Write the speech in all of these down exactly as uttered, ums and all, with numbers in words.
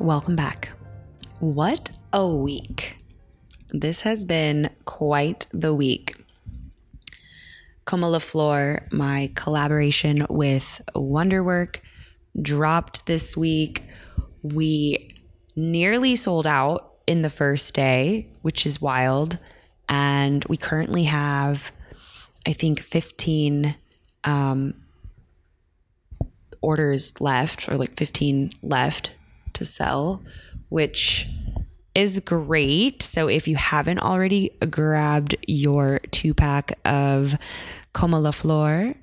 Welcome back. What a week. This has been quite the week. Como La Flor, my collaboration with Wonderwerk, dropped this week. We nearly sold out in the first day, which is wild. And we currently have, I think, fifteen um, orders left, or like fifteen left to sell, which is great. So if you haven't already grabbed your two pack of Como La Flor,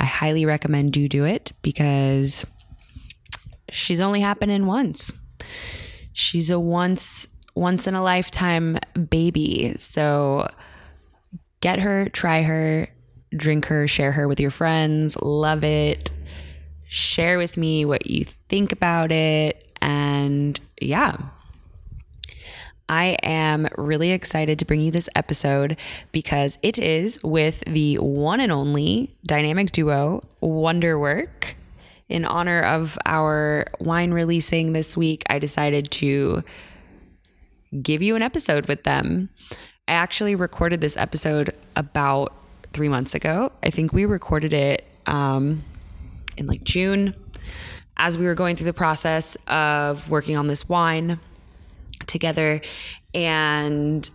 I highly recommend you do it, because she's only happening once. She's a once once in a lifetime baby. So get her, try her, drink her, share her with your friends. Love it. Share with me what you think about it. And yeah, I am really excited to bring you this episode because it is with the one and only dynamic duo Wonderwerk. In honor of our wine releasing this week, I decided to give you an episode with them. I actually recorded this episode about three months ago. I think we recorded it um, in like June as we were going through the process of working on this wine together, and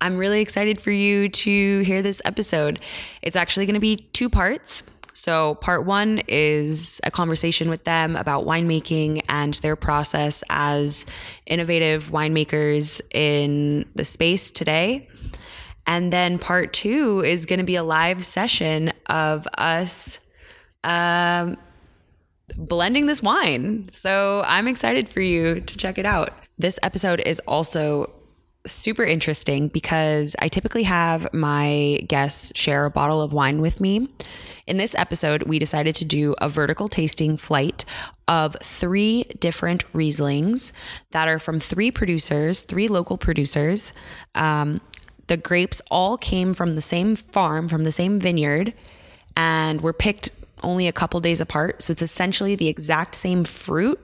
I'm really excited for you to hear this episode. It's actually going to be two parts. So part one is a conversation with them about winemaking and their process as innovative winemakers in the space today. And then part two is going to be a live session of us um, blending this wine. So I'm excited for you to check it out. This episode is also super interesting because I typically have my guests share a bottle of wine with me. In this episode, we decided to do a vertical tasting flight of three different Rieslings that are from three producers, three local producers. Um, the grapes all came from the same farm, from the same vineyard, and were picked only a couple days apart. So it's essentially the exact same fruit,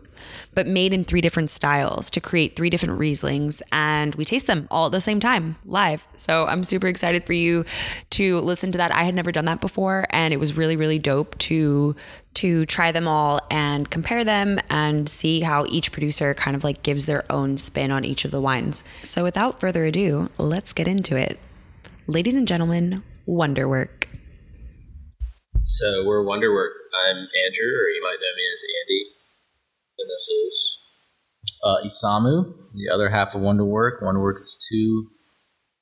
but made in three different styles to create three different Rieslings, and we taste them all at the same time live. So I'm super excited for you to listen to that. I had never done that before, and it was really, really dope to, to try them all and compare them and see how each producer kind of like gives their own spin on each of the wines. So without further ado, let's get into it. Ladies and gentlemen, Wonderwerk. So we're Wonderwerk. I'm Andrew, or you might know me as Andy. And this is uh, Isamu, the other half of Wonderwerk. Wonderwerk is two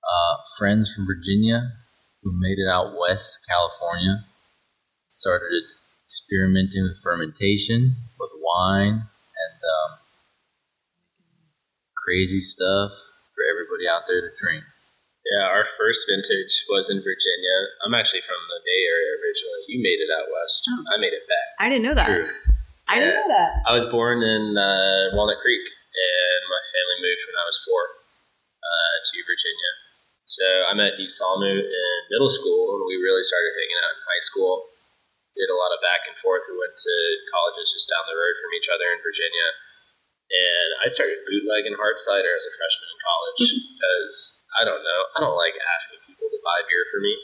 uh, friends from Virginia who made it out west, California. Started experimenting with fermentation, with wine, and um, crazy stuff for everybody out there to drink. Yeah, our first vintage was in Virginia. I'm actually from the Bay Area originally. You made it out west. Oh. I made it back. I didn't know that. True. I didn't know that. I was born in uh, Walnut Creek, and my family moved when I was four uh, to Virginia. So I met Isamu in middle school, and we really started hanging out in high school. Did a lot of back and forth. We went to colleges just down the road from each other in Virginia. And I started bootlegging hard cider as a freshman in college because, I don't know, I don't like asking people to buy beer for me.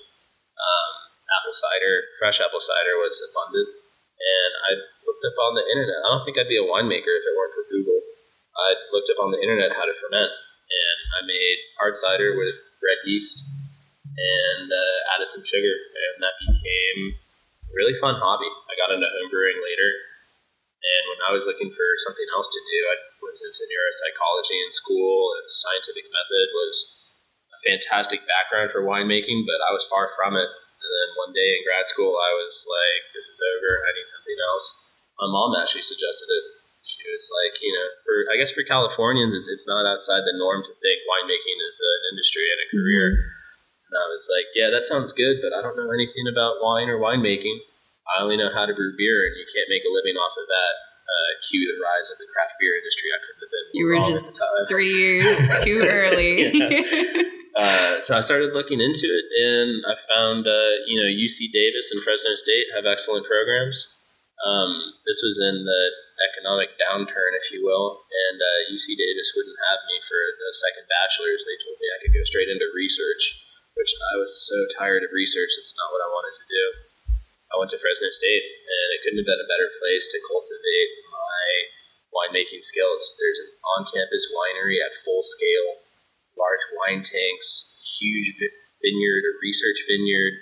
Um, apple cider, fresh apple cider was abundant. And I looked up on the internet. I don't think I'd be a winemaker if it weren't for Google. I looked up on the internet how to ferment, and I made hard cider with red yeast and uh, added some sugar, and that became a really fun hobby. I got into home brewing later, and when I was looking for something else to do, I was into neuropsychology in school, and scientific method was a fantastic background for winemaking, but I was far from it. And then one day in grad school, I was like, this is over. I need something else. My mom actually suggested it. She was like, you know, for, I guess for Californians, it's, it's not outside the norm to think winemaking is an industry and a career. And I was like, yeah, that sounds good, but I don't know anything about wine or winemaking. I only know how to brew beer, and you can't make a living off of that. Uh, cue the rise of the craft beer industry. I couldn't have been you were just three years too early. Yeah. Uh, so I started looking into it, and I found, uh, you know, U C Davis and Fresno State have excellent programs. Um, this was in the, I economic downturn, if you will, and uh, U C Davis wouldn't have me for the second bachelor's. They told me I could go straight into research, which I was so tired of research. It's not what I wanted to do. I went to Fresno State, and it couldn't have been a better place to cultivate my winemaking skills. There's an on-campus winery at full scale, large wine tanks, huge vineyard or research vineyard.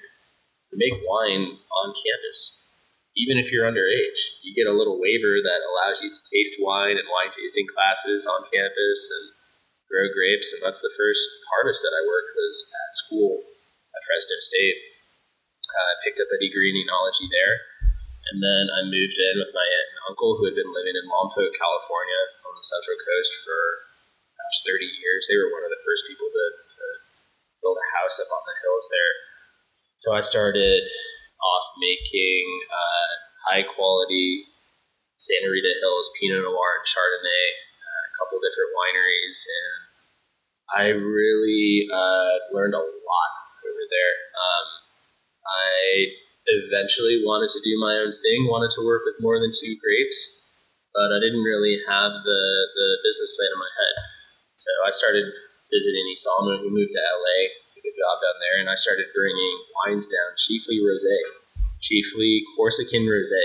You make wine on campus. Even if you're underage, you get a little waiver that allows you to taste wine and wine tasting classes on campus and grow grapes. And that's the first harvest that I worked was at school at Fresno State. Uh, I picked up a degree in enology there. And then I moved in with my aunt and uncle who had been living in Lompoc, California on the Central Coast for gosh, thirty years. They were one of the first people to, to build a house up on the hills there. So I started off making uh, high-quality Santa Rita Hills Pinot Noir and Chardonnay, uh, a couple different wineries, and I really uh, learned a lot over there. Um, I eventually wanted to do my own thing, wanted to work with more than two grapes, but I didn't really have the, the business plan in my head. So I started visiting Isalmo, who moved to L A, job down there, and I started bringing wines down, chiefly rosé, chiefly Corsican rosé,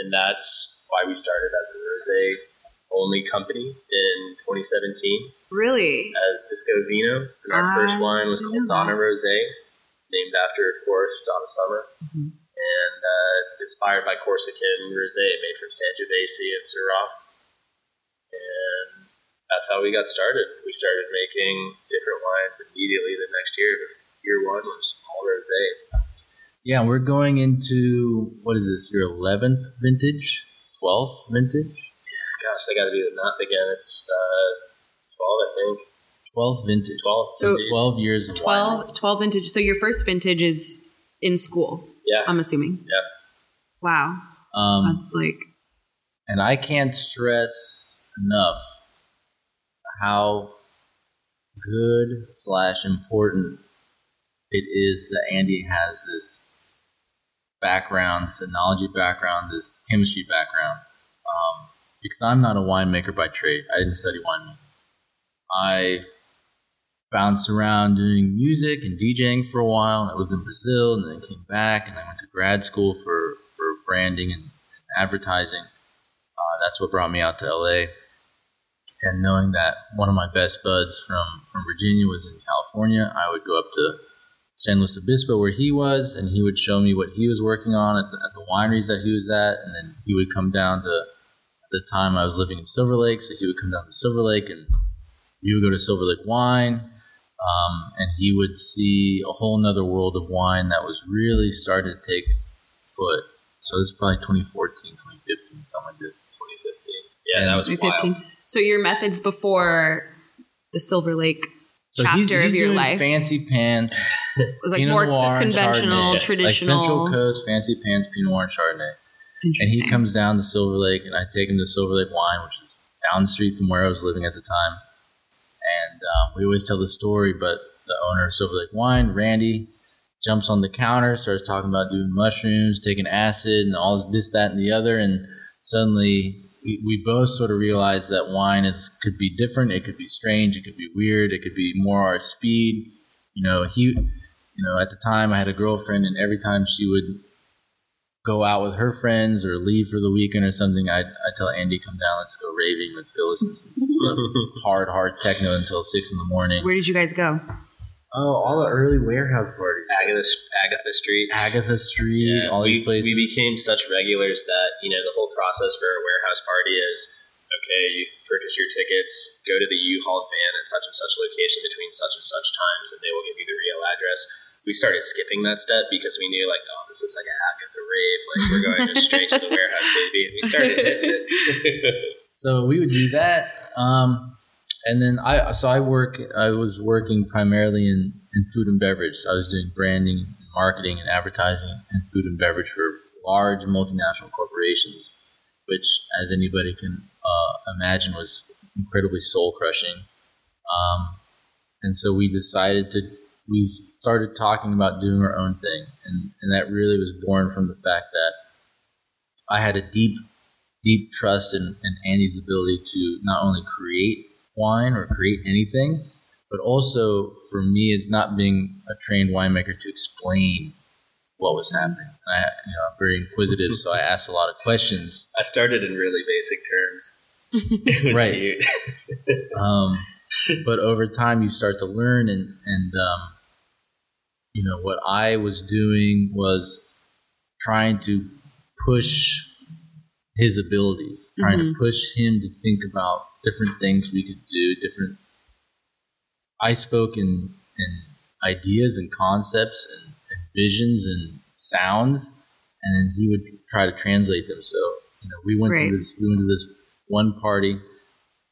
and that's why we started as a rosé-only company in twenty seventeen. Really? As Disco Vino, and our I first wine was called Donna Rosé, named after, of course, Donna Summer, mm-hmm. and uh, inspired by Corsican rosé made from Sangiovese and Syrah, and that's how we got started. We started making different wines immediately the next year. Year one was all rosé. Yeah, we're going into, what is this, your eleventh vintage? twelfth vintage? Yeah, gosh, I got to do the math again. It's uh, twelve, I think. twelfth vintage. twelve, so twelve years of wine. twelve vintage. So your first vintage is in school, yeah. I'm assuming. Yeah. Wow. Um, That's like... And I can't stress enough how good slash important it is that Andy has this background, this enology background, this chemistry background. Um, because I'm not a winemaker by trade. I didn't study winemaking. I bounced around doing music and DJing for a while. And I lived in Brazil and then came back and I went to grad school for, for branding and, and advertising. Uh, that's what brought me out to L A. And knowing that one of my best buds from, from Virginia was in California, I would go up to San Luis Obispo where he was, and he would show me what he was working on at the, at the wineries that he was at. And then he would come down to, at the time I was living in Silver Lake, so he would come down to Silver Lake, and we would go to Silver Lake Wine, um, and he would see a whole nother world of wine that was really starting to take foot. So this is probably twenty fourteen, twenty fifteen, something like this. twenty fifteen. Yeah, and that was wild. So your methods before the Silver Lake so chapter he's, he's of your doing life, fancy pants, it was like Pinot more Noir conventional, and Chardonnay, traditional, like Central Coast fancy pants, Pinot Noir and Chardonnay. Interesting. And he comes down to Silver Lake, and I take him to Silver Lake Wine, which is down the street from where I was living at the time. And um, we always tell the story, but the owner of Silver Lake Wine, Randy, jumps on the counter, starts talking about doing mushrooms, taking acid, and all this, that, and the other, and suddenly. We both sort of realized that wine is could be different. It could be strange. It could be weird. It could be more our speed. You know, he, you know, at the time I had a girlfriend, and every time she would go out with her friends or leave for the weekend or something, I'd, I'd tell Andy, "Come down, let's go raving, let's go listen to some hard, hard techno until six in the morning." Where did you guys go? Oh, all the early warehouse parties. Agatha, Agatha Street. Agatha Street, yeah, all we, these places. We became such regulars that, you know, the whole process for a warehouse party is, okay, you purchase your tickets, go to the U-Haul van at such and such location between such and such times, and they will give you the real address. We started skipping that step because we knew, like, oh, this looks like a Agatha rave. Like, we're going just straight to the warehouse, baby. And we started hitting it. So we would do that. Um And then I, so I work, I was working primarily in, in food and beverage. So I was doing branding and marketing and advertising and food and beverage for large multinational corporations, which as anybody can uh, imagine was incredibly soul crushing. Um, and so we decided to, we started talking about doing our own thing. And, and that really was born from the fact that I had a deep deep trust in, in Andy's ability to not only create wine or create anything, but also for me, it's not being a trained winemaker to explain what was happening. I, you know, I'm very inquisitive, so I asked a lot of questions. I started in really basic terms. It was right. Cute. um, but over time, you start to learn, and and um, you know what I was doing was trying to push his abilities, trying mm-hmm. to push him to think about different things we could do. Different. I spoke in in ideas and concepts and, and visions and sounds, and he would try to translate them. So you know, we went right. to this. We went to this one party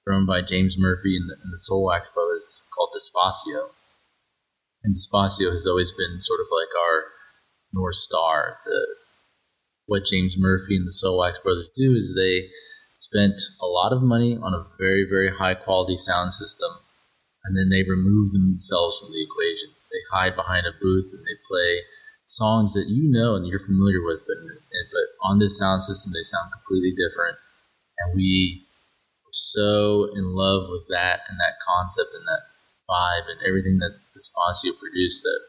thrown by James Murphy and the, and the Soul Wax Brothers called Despacio. And Despacio has always been sort of like our North Star. The, what James Murphy and the Soul Wax Brothers do is they spent a lot of money on a very, very high quality sound system, and then they remove themselves from the equation. They hide behind a booth and they play songs that you know and you're familiar with, but, but on this sound system they sound completely different. And we were so in love with that and that concept and that vibe and everything that Despacio produced that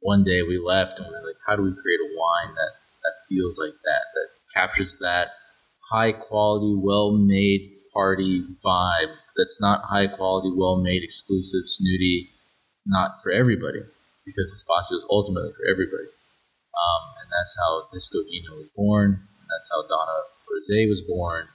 one day we left and we were like, how do we create a wine that, that feels like that, that captures that high-quality, well-made party vibe that's not high-quality, well-made, exclusive, snooty, not for everybody, because Despacio is ultimately for everybody. Um, and that's how Disco Vino was born. And that's how Donna Rosé was born.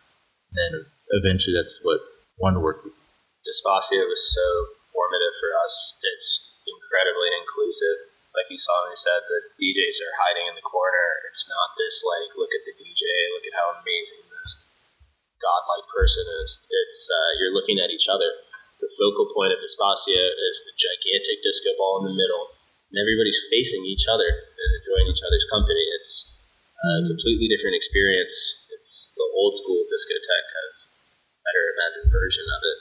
Then eventually that's what Wonderwerk with. Despacio was so formative for us. It's incredibly inclusive. Like you saw when you said, the D Js are hiding in the corner. It's not this like, look at the D J, look at how amazing this godlike person is. It's uh, you're looking at each other. The focal point of Despacio is the gigantic disco ball in the middle, and everybody's facing each other and enjoying each other's company. It's a completely different experience. It's the old school discotheque has a better imagined version of it.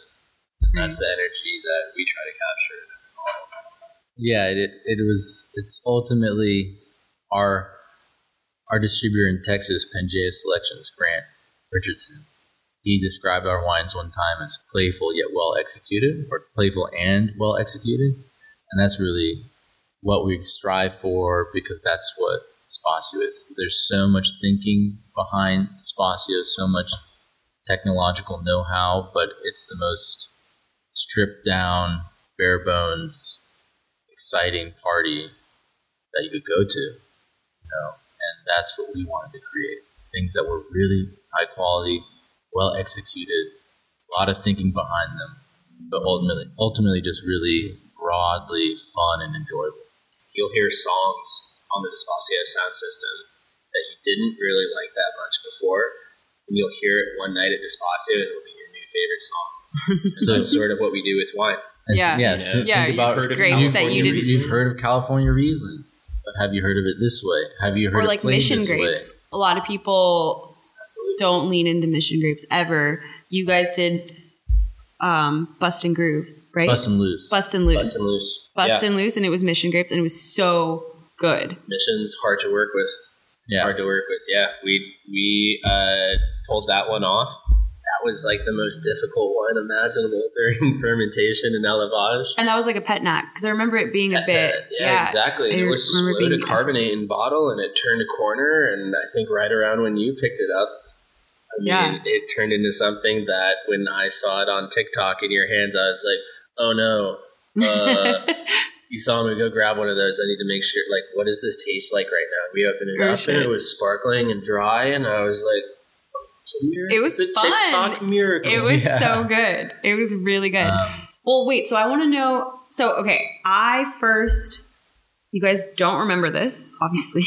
And that's the energy that we try to capture. Yeah, it it was. It's ultimately our our distributor in Texas, Pangea Selections, Grant Richardson. He described our wines one time as playful yet well executed, or playful and well executed, and that's really what we strive for, because that's what Despacio is. There's so much thinking behind Despacio, so much technological know-how, but it's the most stripped down, bare bones, exciting party that you could go to, you know, and that's what we wanted to create. Things that were really high quality, well executed, a lot of thinking behind them, but ultimately, ultimately just really broadly fun and enjoyable. You'll hear songs on the Despacio sound system that you didn't really like that much before, and you'll hear it one night at Despacio and it'll be your new favorite song. So that's sort of what we do with wine. And yeah, yeah. You know, th- yeah think about you've heard grapes of that you didn't. You've heard of California Riesling, but have you heard of it this way? Have you heard or like of Mission this grapes? Way? A lot of people Absolutely. Don't lean into Mission grapes ever. You guys did um, Bustin' Groove, right? Bustin' Loose, Bustin' Loose, Bustin' Loose, Bustin' yeah. Loose, and it was Mission grapes, and it was so. Good. Mission's hard to work with. It's yeah. hard to work with. Yeah, we we uh, pulled that one off. That was like the most difficult one imaginable during fermentation and élevage. And that was like a pet nat, because I remember it being pet a bit. Nat. Yeah, yeah, exactly. It was slow to carbonate different. In bottle, and it turned a corner. And I think right around when you picked it up, I mean, yeah. it, it turned into something that when I saw it on TikTok in your hands, I was like, oh no. Uh, You saw me go grab one of those. I need to make sure, like, what does this taste like right now? We opened it For up sure. and it was sparkling and dry, and I was like, oh, it's a miracle. It was it's a fun. TikTok miracle. It was yeah. so good. It was really good. Um, well, wait, so I want to know. So, okay, I first, you guys don't remember this, obviously,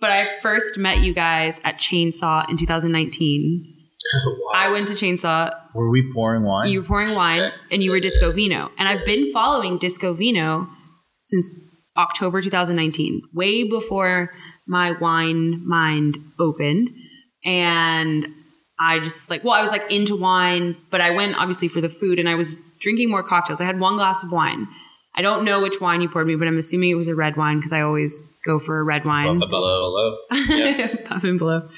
but I first met you guys at Chainsaw in two thousand nineteen. Wow. I went to Chainsaw. Were we pouring wine? You were pouring wine, okay. and you were Disco Vino. And I've been following Disco Vino since October two thousand nineteen, way before my wine mind opened. And I just like, well, I was like into wine, but I went obviously for the food, and I was drinking more cocktails. I had one glass of wine. I don't know which wine you poured me, but I'm assuming it was a red wine, because I always go for a red wine. Above and below. Above and below.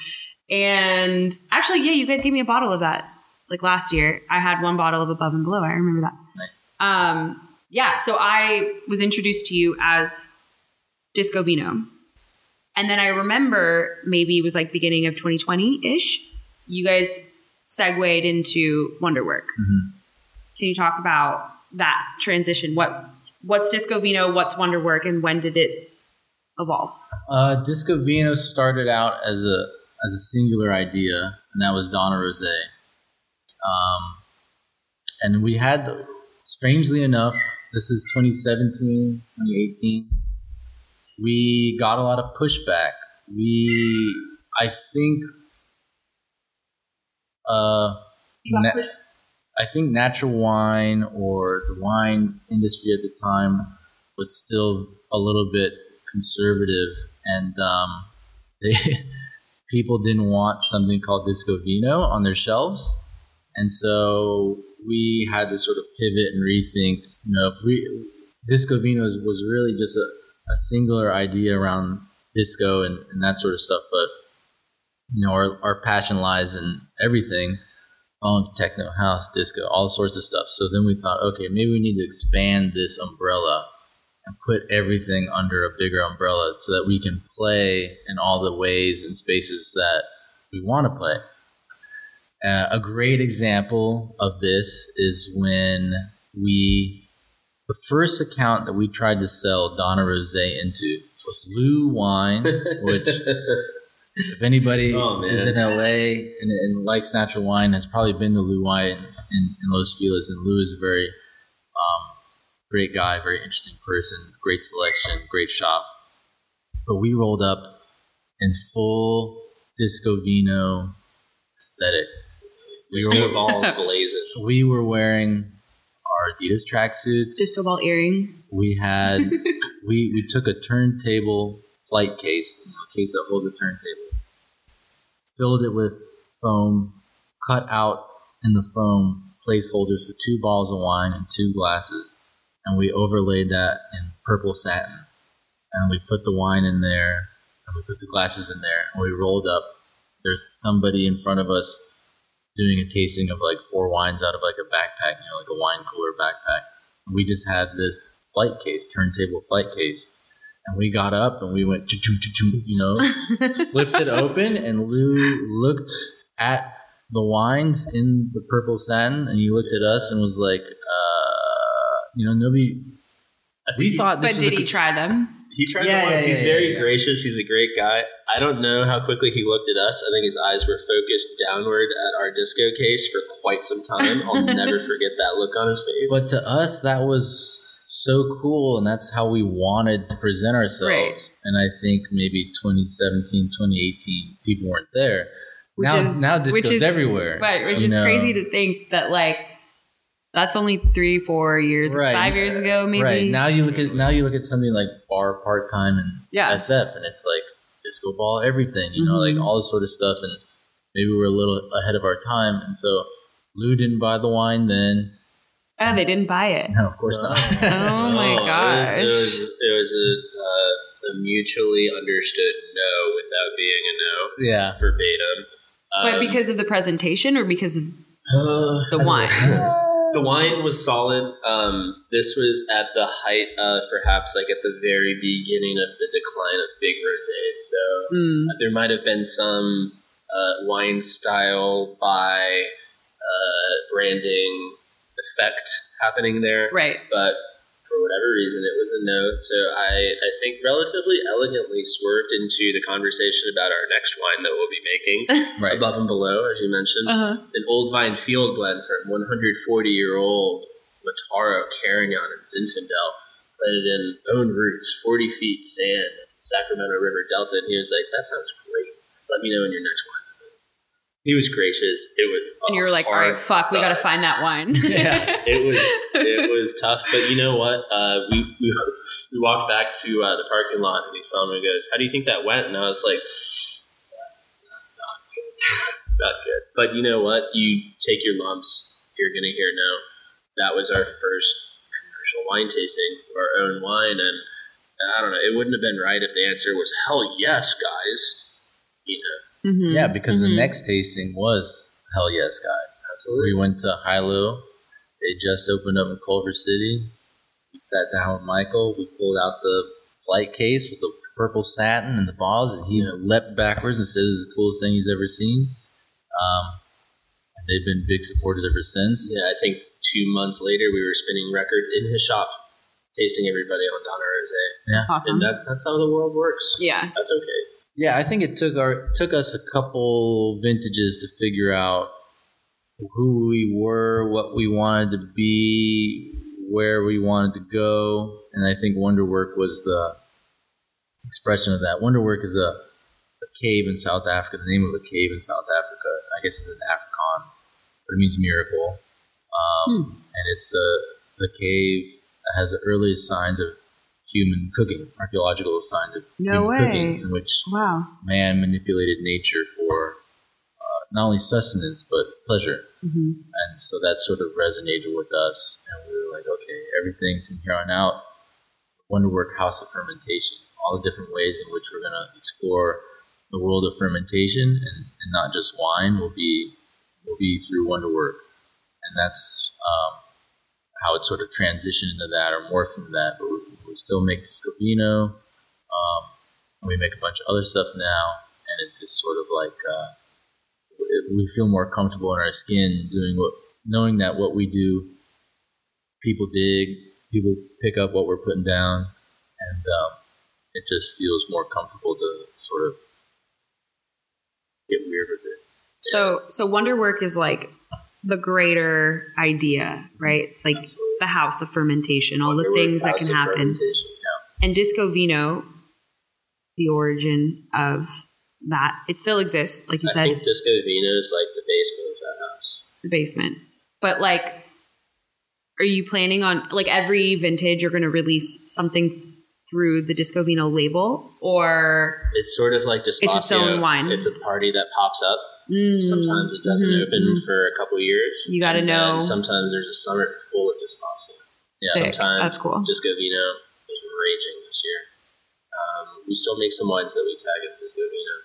And actually, yeah, you guys gave me a bottle of that. Like last year, I had one bottle of Above and Below. I remember that. Nice. Um, yeah, so I was introduced to you as Disco Vino. And then I remember maybe it was like beginning of twenty twenty-ish, you guys segued into Wonderwerk. Mm-hmm. Can you talk about that transition? What What's Disco Vino, what's Wonderwerk, and when did it evolve? Uh, Disco Vino started out as a as a singular idea, and that was Donna Rosé. Um, and we had, strangely enough, this is twenty seventeen, twenty eighteen, we got a lot of pushback. We, I think, uh, na- push- I think natural wine or the wine industry at the time was still a little bit conservative, and, um, they, people didn't want something called Disco Vino on their shelves. And so we had to sort of pivot and rethink, you know, we, Disco Vino was really just a, a singular idea around disco and, and that sort of stuff. But, you know, our, our passion lies in everything, funk, techno, house, disco, all sorts of stuff. So then we thought, okay, maybe we need to expand this umbrella and put everything under a bigger umbrella so that we can play in all the ways and spaces that we want to play. Uh, a great example of this is when we, the first account that we tried to sell Donna Rosé into was Lou Wine, which if anybody oh, is in L A and, and likes natural wine has probably been to Lou Wine in, in Los Feliz. And Lou is a very um, great guy, very interesting person, great selection, great shop. But we rolled up in full Disco Vino aesthetic. We were balls blazing. We were wearing our Adidas tracksuits, disco ball earrings. We had we we took a turntable flight case, a case that holds a turntable, filled it with foam, cut out in the foam placeholders for two bottles of wine and two glasses, and we overlaid that in purple satin, and we put the wine in there, and we put the glasses in there, and we rolled up. There's somebody in front of us doing a tasting of like four wines out of like a backpack, you know, like a wine cooler backpack. And we just had this flight case, turntable flight case. And we got up and we went, choo-choo, choo-choo, you know, flipped it open, and Lou looked at the wines in the purple satin, and he looked at us and was like, uh, you know, nobody, we thought this But was did a, he try them? He tried yeah, the wines. He's yeah, very yeah. gracious. He's a great guy. I don't know how quickly he looked at us. I think his eyes were focused downward at our disco case for quite some time. I'll never forget that look on his face. But to us, that was so cool, and that's how we wanted to present ourselves. Right. And I think maybe twenty seventeen, twenty eighteen, people weren't there. Which now, is, now disco's which is, everywhere. Right, which is know. crazy to think that, like, that's only three, four years, right. five years ago, maybe. Right now, you look at now you look at something like bar part time and yeah. S F, and it's like disco ball, everything, you mm-hmm. know, like all this sort of stuff. And maybe we're a little ahead of our time, and so Lou didn't buy the wine then. Oh, they didn't buy it. No, of course no. not. Oh my no, gosh, it was it was, it was a, uh, a mutually understood no without being a no. Yeah, verbatim. Um, but because of the presentation, or because of uh, the wine. The wine was solid. Um, this was at the height of perhaps like at the very beginning of the decline of big rosé. So mm. there might have been some uh, wine style by uh, branding effect happening there. Right. But for whatever reason, it was a no. So I, I think relatively elegantly swerved into the conversation about our next wine that we'll be making, right. Above and Below, as you mentioned. Uh-huh. It's an old vine field blend from one hundred forty-year-old Mataro, Carignan, and Zinfandel, planted in own roots, forty feet sand, Sacramento River Delta. And he was like, that sounds great. Let me know when your next wine. He was gracious. It was And you were like, all right, fuck, we got to find that wine. yeah, it was it was tough. But you know what? Uh, we, we we walked back to uh, the parking lot, and he saw me and goes, how do you think that went? And I was like, not good. Not good. But you know what? You take your lumps. You're going to hear no. That was our first commercial wine tasting of our own wine. And I don't know. It wouldn't have been right if the answer was, hell yes, guys. You know. Mm-hmm. Yeah, because mm-hmm. the next tasting was Hell Yes Guys. Absolutely. We went to Hilo. They just opened up in Culver City. We sat down with Michael. We pulled out the flight case with the purple satin and the balls, and he leapt backwards and said it's the coolest thing he's ever seen. Um, and they've been big supporters ever since. Yeah, I think two months later we were spinning records in his shop, tasting everybody on Donna Rosé. Yeah. That's awesome. And that, that's how the world works. Yeah. That's okay. Yeah, I think it took our took us a couple vintages to figure out who we were, what we wanted to be, where we wanted to go, and I think Wonderwerk was the expression of that. Wonderwerk is a, a cave in South Africa, the name of a cave in South Africa. I guess it's in Afrikaans, but it means miracle. Um, hmm. And it's the, the cave that has the earliest signs of human cooking, archaeological signs of no human way. cooking, in which wow. man manipulated nature for not only sustenance, but pleasure. Mm-hmm. And so that sort of resonated with us. And we were like, okay, everything from here on out, Wonderwerk House of Fermentation, all the different ways in which we're going to explore the world of fermentation and, and not just wine will be will be through Wonderwerk. And that's um, how it sort of transitioned into that or morphed into that. But we, we still make Disco Vino. Um, we make a bunch of other stuff now. And it's just sort of like... Uh, we feel more comfortable in our skin doing what, knowing that what we do, people dig, people pick up what we're putting down, and um, it just feels more comfortable to sort of get weird with it. So, so Wonderwerk is like the greater idea, right? It's like Absolutely. the house of fermentation, all Wonderwerk, the things that can happen. Yeah. And Disco Vino, the origin of that, it still exists, like you I said. I think Disco Vino is like the basement of that house. The basement. But like, are you planning on, like every vintage you're going to release something through the Disco Vino label? Or... It's sort of like Despacio. It's its own wine. It's a party that pops up. Mm. Sometimes it doesn't mm-hmm. open for a couple years. You got to know. Sometimes there's a summer full of Despacio. Yeah, Sick. Sometimes That's cool. Disco Vino is raging this year. Um, we still make some wines that we tag as Disco Vino.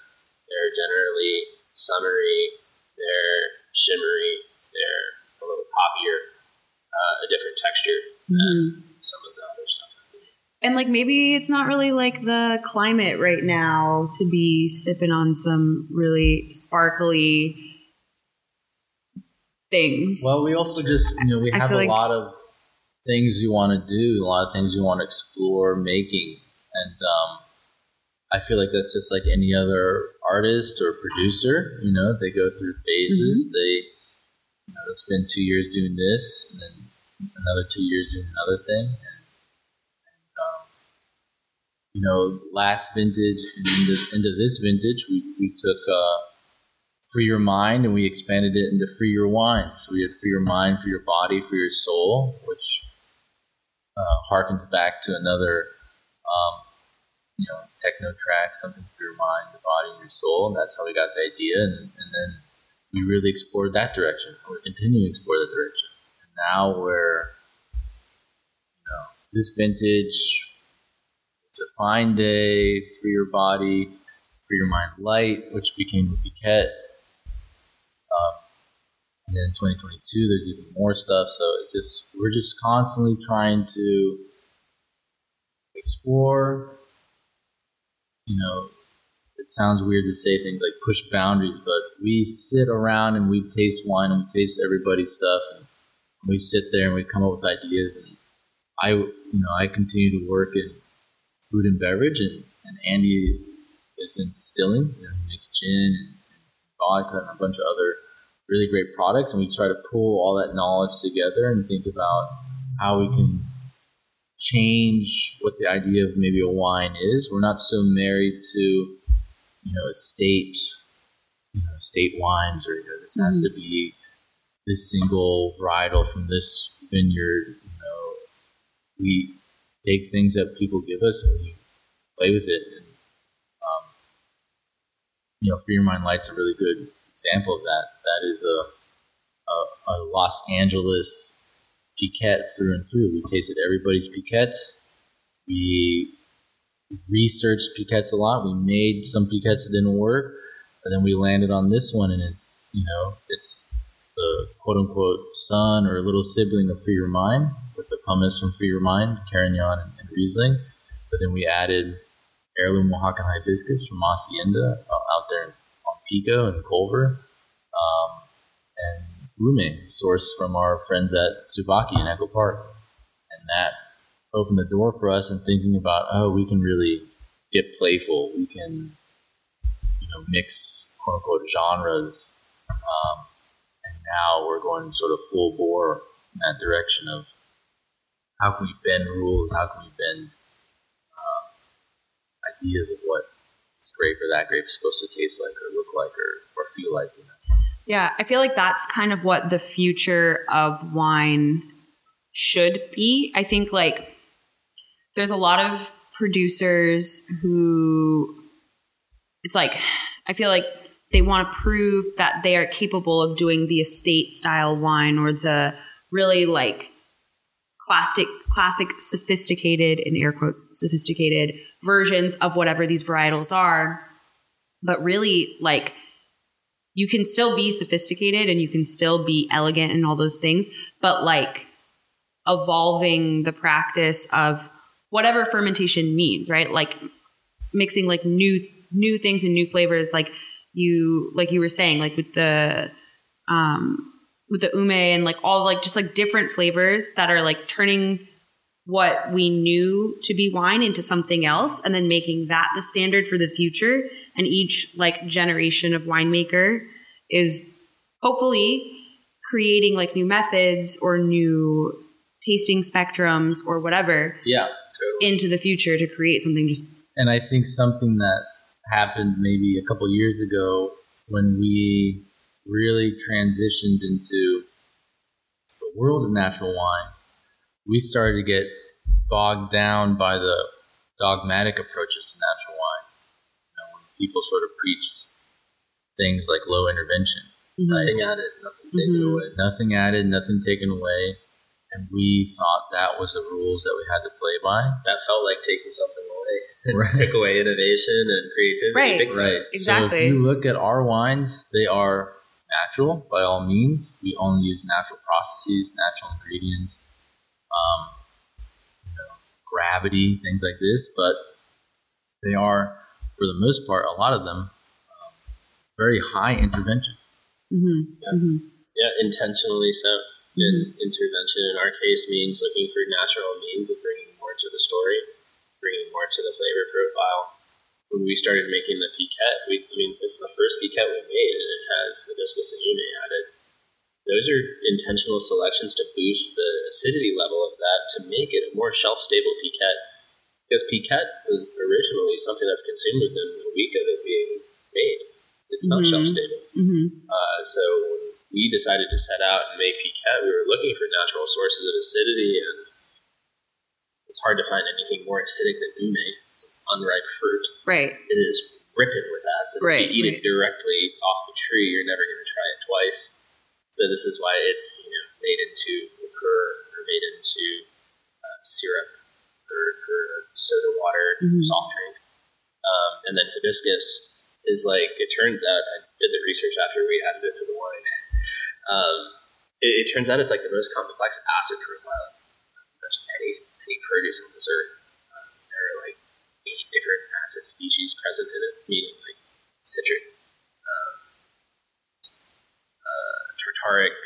They're generally summery, they're shimmery, they're a little poppier, uh, a different texture than mm-hmm. some of the other stuff. And like maybe it's not really like the climate right now to be sipping on some really sparkly things. Well, we also just, you know, we I have a like lot of things you want to do, a lot of things you want to explore making, and um, I feel like that's just like any other artist or producer, you know, they go through phases. Mm-hmm. They, you know, they spend two years doing this and then another two years doing another thing. And, and um, you know, last vintage and into, into this vintage, we, we took uh, Free Your Mind and we expanded it into Free Your Wine. So we had Free Your Mind, Free Your Body, Free Your Soul, which uh, harkens back to another. Um, you know, techno track, something for your mind, the body, and your soul. And that's how we got the idea. And, and then we really explored that direction. We're continuing to explore that direction. And now we're, you know, this vintage, It's a Fine Day, Free Your Body, Free Your Mind Light, which became a Piquette. Um, and then in twenty twenty-two, there's even more stuff. So it's just, we're just constantly trying to explore. You know, it sounds weird to say things like push boundaries, but we sit around and we taste wine and we taste everybody's stuff, and we sit there and we come up with ideas. And I, you know, I continue to work in food and beverage, and, and Andy is in distilling. You know, he makes gin and vodka and a bunch of other really great products, and we try to pull all that knowledge together and think about how we can change what the idea of maybe a wine is. We're not so married to, you know, estate, you know, estate wines, or, you know, this mm-hmm. has to be this single varietal from this vineyard. You know, we take things that people give us and we play with it. And, um, you know, Free Your Mind Light's a really good example of that. That is a, a, a Los Angeles Piquette through and through. We tasted everybody's Piquettes. We researched Piquettes a lot. We made some Piquettes that didn't work. But then we landed on this one, and it's, you know, it's the quote-unquote son or little sibling of Free Your Mind, with the pumice from Free Your Mind, Carignan and, and Riesling. But then we added heirloom Oaxacan hibiscus from Masienda out there on Pico and Culver, um, and ume sourced from our friends at Tsubaki in Echo Park. And that opened the door for us in thinking about, oh, we can really get playful. We can, you know, mix quote unquote genres. Um, and now we're going sort of full bore in that direction of how can we bend rules? How can we bend ideas of what this grape or that grape is supposed to taste like or look like or, or feel like, you know? Yeah, I feel like that's kind of what the future of wine should be. I think like there's a lot of producers who it's like I feel like they want to prove that they are capable of doing the estate style wine or the really like classic, classic, sophisticated, in air quotes, sophisticated versions of whatever these varietals are. But really, like, you can still be sophisticated and you can still be elegant and all those things, but like evolving the practice of whatever fermentation means, right? Like mixing like new, new things and new flavors. Like you, like you were saying, like with the, um, with the ume and like all like just like different flavors that are like turning what we knew to be wine into something else and then making that the standard for the future. And each like generation of winemaker is hopefully creating like new methods or new tasting spectrums or whatever yeah, totally. into the future to create something just. And I think something that happened maybe a couple years ago when we really transitioned into the world of natural wine, we started to get bogged down by the dogmatic approaches to natural wine. You know, when people sort of preach things like low intervention, mm-hmm. nothing added, nothing taken mm-hmm. away, nothing added, nothing taken away. And we thought that was the rules that we had to play by. That felt like taking something away. It right. took away innovation and creativity. Right, big time. Right. Exactly. So if you look at our wines, they are natural by all means. We only use natural processes, natural ingredients, um, you know, gravity, things like this. But they are, for the most part, a lot of them, um, very high intervention. Mm-hmm. Yeah. Mm-hmm. Yeah, intentionally so. Mm-hmm. And intervention in our case means looking for natural means of bringing more to the story, bringing more to the flavor profile. When we started making the piquette, we, I mean, it's the first piquette we made, and it has hibiscus and ume added. Those are intentional selections to boost the acidity level of that to make it a more shelf-stable piquette. Because piquette was originally something that's consumed within a week of it being made. It's not mm-hmm. shelf-stable. Mm-hmm. Uh, so when we decided to set out and make piquette, we were looking for natural sources of acidity, and it's hard to find anything more acidic than ume. Unripe fruit. Right. It is ripping with acid. Right. If you eat right. it directly off the tree, you're never going to try it twice. So this is why it's, you know, made into liqueur or made into uh, syrup or, or soda water, mm-hmm. soft drink. Um, and then hibiscus is like, it turns out, I did the research after we added it to the wine. um, it, it turns out it's like the most complex acid profile of any, any produce on this earth. Um, there are like eight different acid species present in it, meaning like citric, um, uh, tartaric,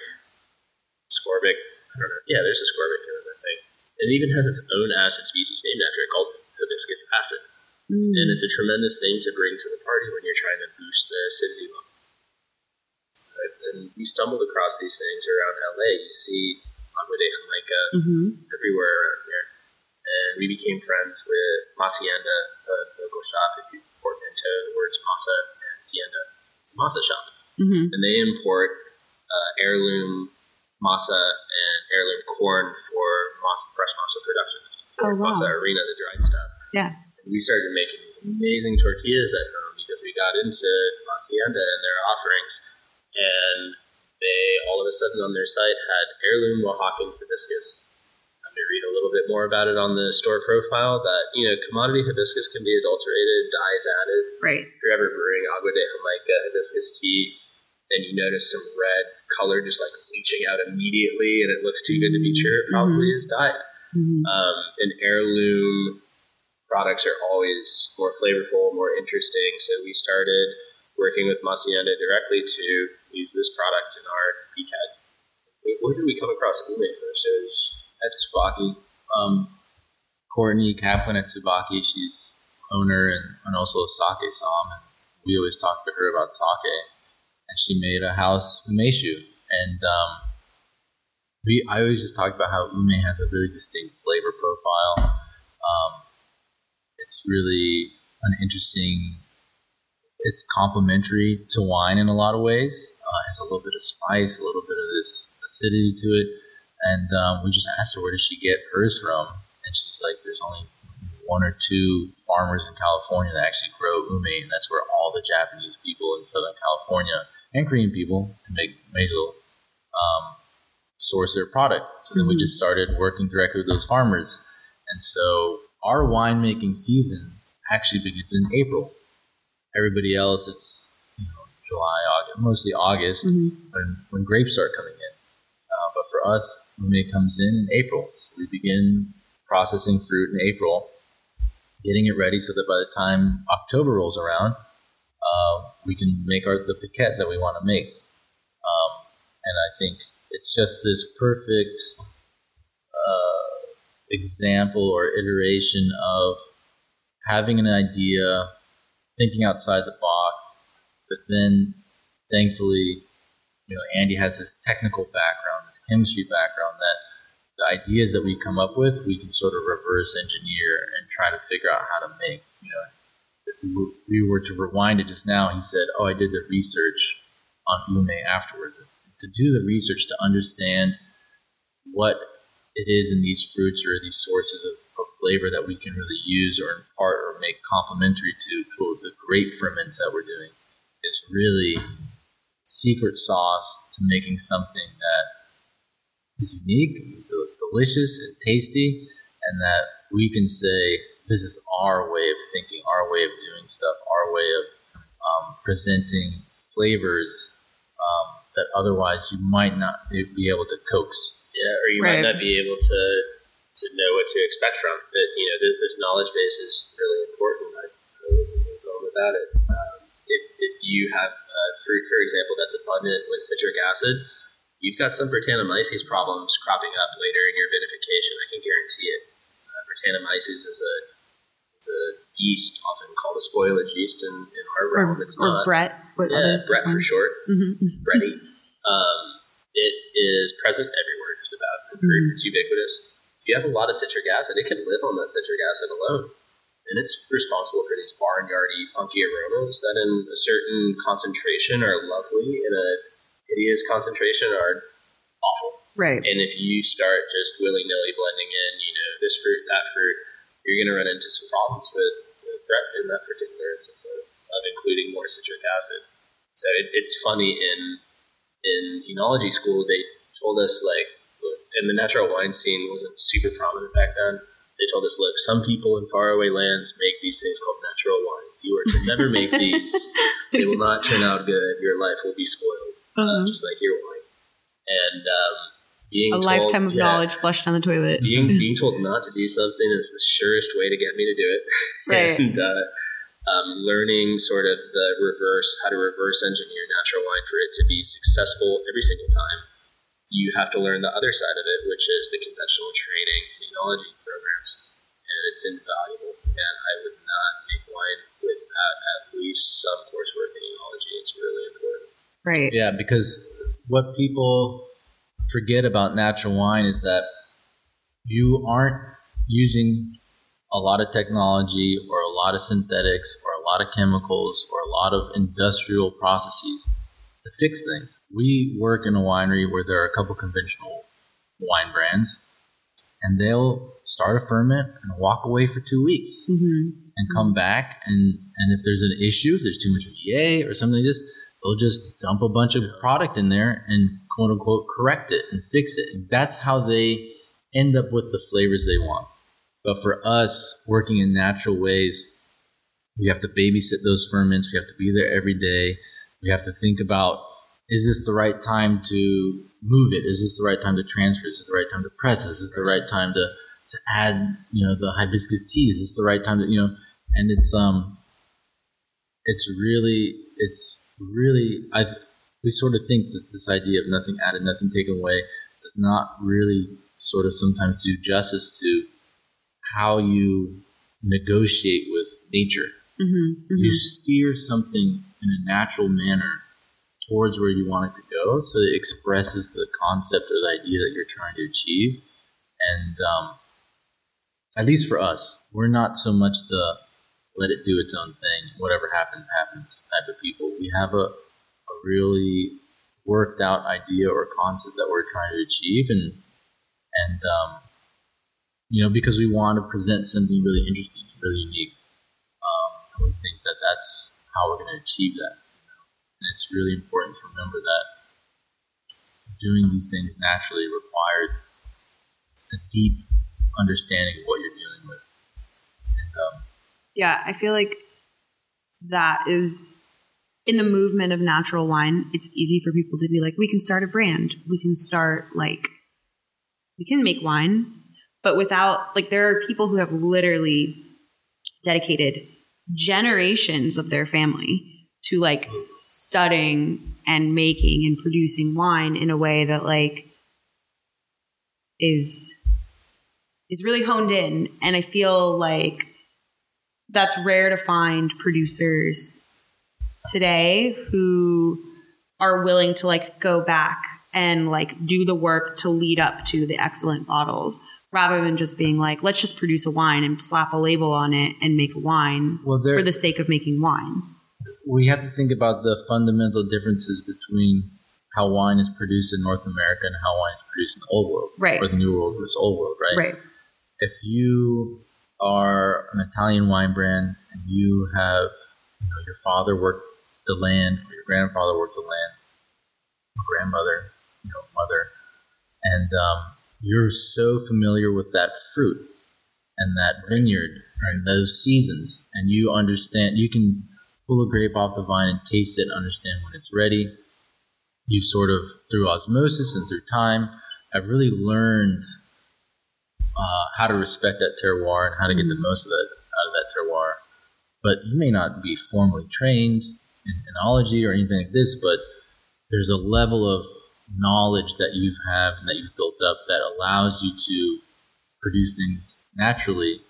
ascorbic. I don't know. Yeah, there's ascorbic in that thing. It even has its own acid species named after it called hibiscus acid. Mm. And it's a tremendous thing to bring to the party when you're trying to boost the acidity level. So it's, and you stumbled across these things around L A. You see Agua de Jamaica mm-hmm. everywhere around here. And we became friends with Masienda, a local shop, if you portmanteau the words masa and sienda. It's a masa shop. Mm-hmm. And they import uh, heirloom masa and heirloom corn for masa, fresh masa production. Oh, wow. Masa arena, the dried stuff. Yeah. And we started making these amazing tortillas at home because we got into Masienda and their offerings. And they all of a sudden on their site had heirloom Oaxacan hibiscus under read a little bit more about it on the store profile, that, you know, commodity hibiscus can be adulterated, dyes added. Right. If you're ever brewing agua de Jamaica hibiscus tea and you notice some red color just like leaching out immediately and it looks too good to be true, it probably mm-hmm. is dyed. Mm-hmm. Um, and heirloom products are always more flavorful, more interesting. So we started working with Masienda directly to use this product in our P C A D. Where did we come across ume first? It was at Tsubaki. Um, Courtney Kaplan at Tsubaki, she's owner and, and also a sake som. And we always talk to her about sake. And she made a house umeshu. And um, we I always just talked about how ume has a really distinct flavor profile. Um, it's really an interesting... It's complementary to wine in a lot of ways. Uh, it has a little bit of spice, a little bit of this acidity to it. And um, we just asked her, where does she get hers from? And she's like, there's only one or two farmers in California that actually grow ume, and that's where all the Japanese people in Southern California and Korean people to make meizo um, source their product. So mm-hmm. then we just started working directly with those farmers. And so our winemaking season actually begins in April. Everybody else, it's, you know, July, August, mostly August, mm-hmm. when, when grapes start coming in. Uh, but for us, ume comes in in April. So we begin processing fruit in April, getting it ready so that by the time October rolls around, uh, we can make our the piquette that we want to make. Um, and I think it's just this perfect uh, example or iteration of having an idea, thinking outside the box, but then thankfully, you know, Andy has this technical background, this chemistry background, that the ideas that we come up with, we can sort of reverse engineer and try to figure out how to make, you know, if we were to rewind it just now, he said, oh, I did the research on ume afterwards. To do the research, to understand what it is in these fruits or these sources of of flavor that we can really use or impart or make complementary to, to the grape ferments that we're doing, is really secret sauce to making something that is unique, delicious, and tasty, and that we can say, this is our way of thinking, our way of doing stuff, our way of um, presenting flavors um, that otherwise you might not be able to coax. Yeah, or you right. might not be able to to know what to expect from, but you know, th- this knowledge base is really important. I really wouldn't go without it. Um, if, if you have uh, fruit, for example, that's abundant with citric acid, you've got some Brettanomyces problems cropping up later in your vinification. I can guarantee it. Uh, Brettanomyces is a is a yeast, often called a spoilage yeast in, in our realm. Or, it's or not Brett. What yeah, others? Brett for short. Mm-hmm. Bretty. Um, it is present everywhere, just about. The fruit mm-hmm. It's ubiquitous. You have a lot of citric acid, it can live on that citric acid alone. And it's responsible for these barnyardy, funky aromas that in a certain concentration are lovely, in a hideous concentration are awful. Right. And if you start just willy-nilly blending in, you know, this fruit, that fruit, you're going to run into some problems with, with in that particular instance of, of including more citric acid. So it, it's funny, in in enology school, they told us, like, and the natural wine scene wasn't super prominent back then. They told us, look, some people in faraway lands make these things called natural wines. You are to never make these. They will not turn out good. Your life will be spoiled, uh-huh. uh, just like your wine. And um, being a told, lifetime of yeah, knowledge flushed down the toilet. Being being told not to do something is the surest way to get me to do it. Right. And uh, um, learning sort of the reverse, how to reverse engineer natural wine for it to be successful every single time. You have to learn the other side of it, which is the conventional training and enology programs. And it's invaluable. And I would not make wine without at least some coursework in enology. It's really important. Right. Yeah, because what people forget about natural wine is that you aren't using a lot of technology or a lot of synthetics or a lot of chemicals or a lot of industrial processes to fix things. We work in a winery where there are a couple conventional wine brands, and they'll start a ferment and walk away for two weeks mm-hmm. and come back. And, and if there's an issue, if there's too much V A or something like this, they'll just dump a bunch of product in there and quote unquote correct it and fix it. And that's how they end up with the flavors they want. But for us, working in natural ways, we have to babysit those ferments. We have to be there every day. We have to think about, is this the right time to move it? Is this the right time to transfer? Is this the right time to press? Is this the right time to, to add, you know, the hibiscus tea? Is this the right time to, you know, and it's, um, it's really, it's really, I've, we sort of think that this idea of nothing added, nothing taken away does not really sort of sometimes do justice to how you negotiate with nature. Mm-hmm, mm-hmm. You steer something in a natural manner towards where you want it to go, so it expresses the concept or the idea that you're trying to achieve. And um, at least for us, we're not so much the let it do its own thing, whatever happens, happens type of people. We have a, a really worked out idea or concept that we're trying to achieve, and and um, you know, because we want to present something really interesting, really unique. Um, and we think that that's how we're going to achieve that. And it's really important to remember that doing these things naturally requires a deep understanding of what you're dealing with. And, um, yeah, I feel like that is in the movement of natural wine. It's easy for people to be like, we can start a brand. We can start like, we can make wine, but without like, there are people who have literally dedicated generations of their family to like studying and making and producing wine in a way that like is is really honed in. And I feel like that's rare to find producers today who are willing to like go back and like do the work to lead up to the excellent bottles, rather than just being like, let's just produce a wine and slap a label on it and make a wine well, for the sake of making wine. We have to think about the fundamental differences between how wine is produced in North America and how wine is produced in the old world, right? Or the new world versus old world, right? Right. If you are an Italian wine brand and you have, you know, your father worked the land, or your grandfather worked the land, your grandmother, you know, mother, and um, you're so familiar with that fruit and that vineyard and those seasons, and you understand, you can pull a grape off the vine and taste it, understand when it's ready. You sort of, through osmosis and through time, have really learned uh, how to respect that terroir and how to get the most of that out of that terroir. But you may not be formally trained in enology or anything like this, but there's a level of knowledge that you have and that you've built up that allows you to produce things naturally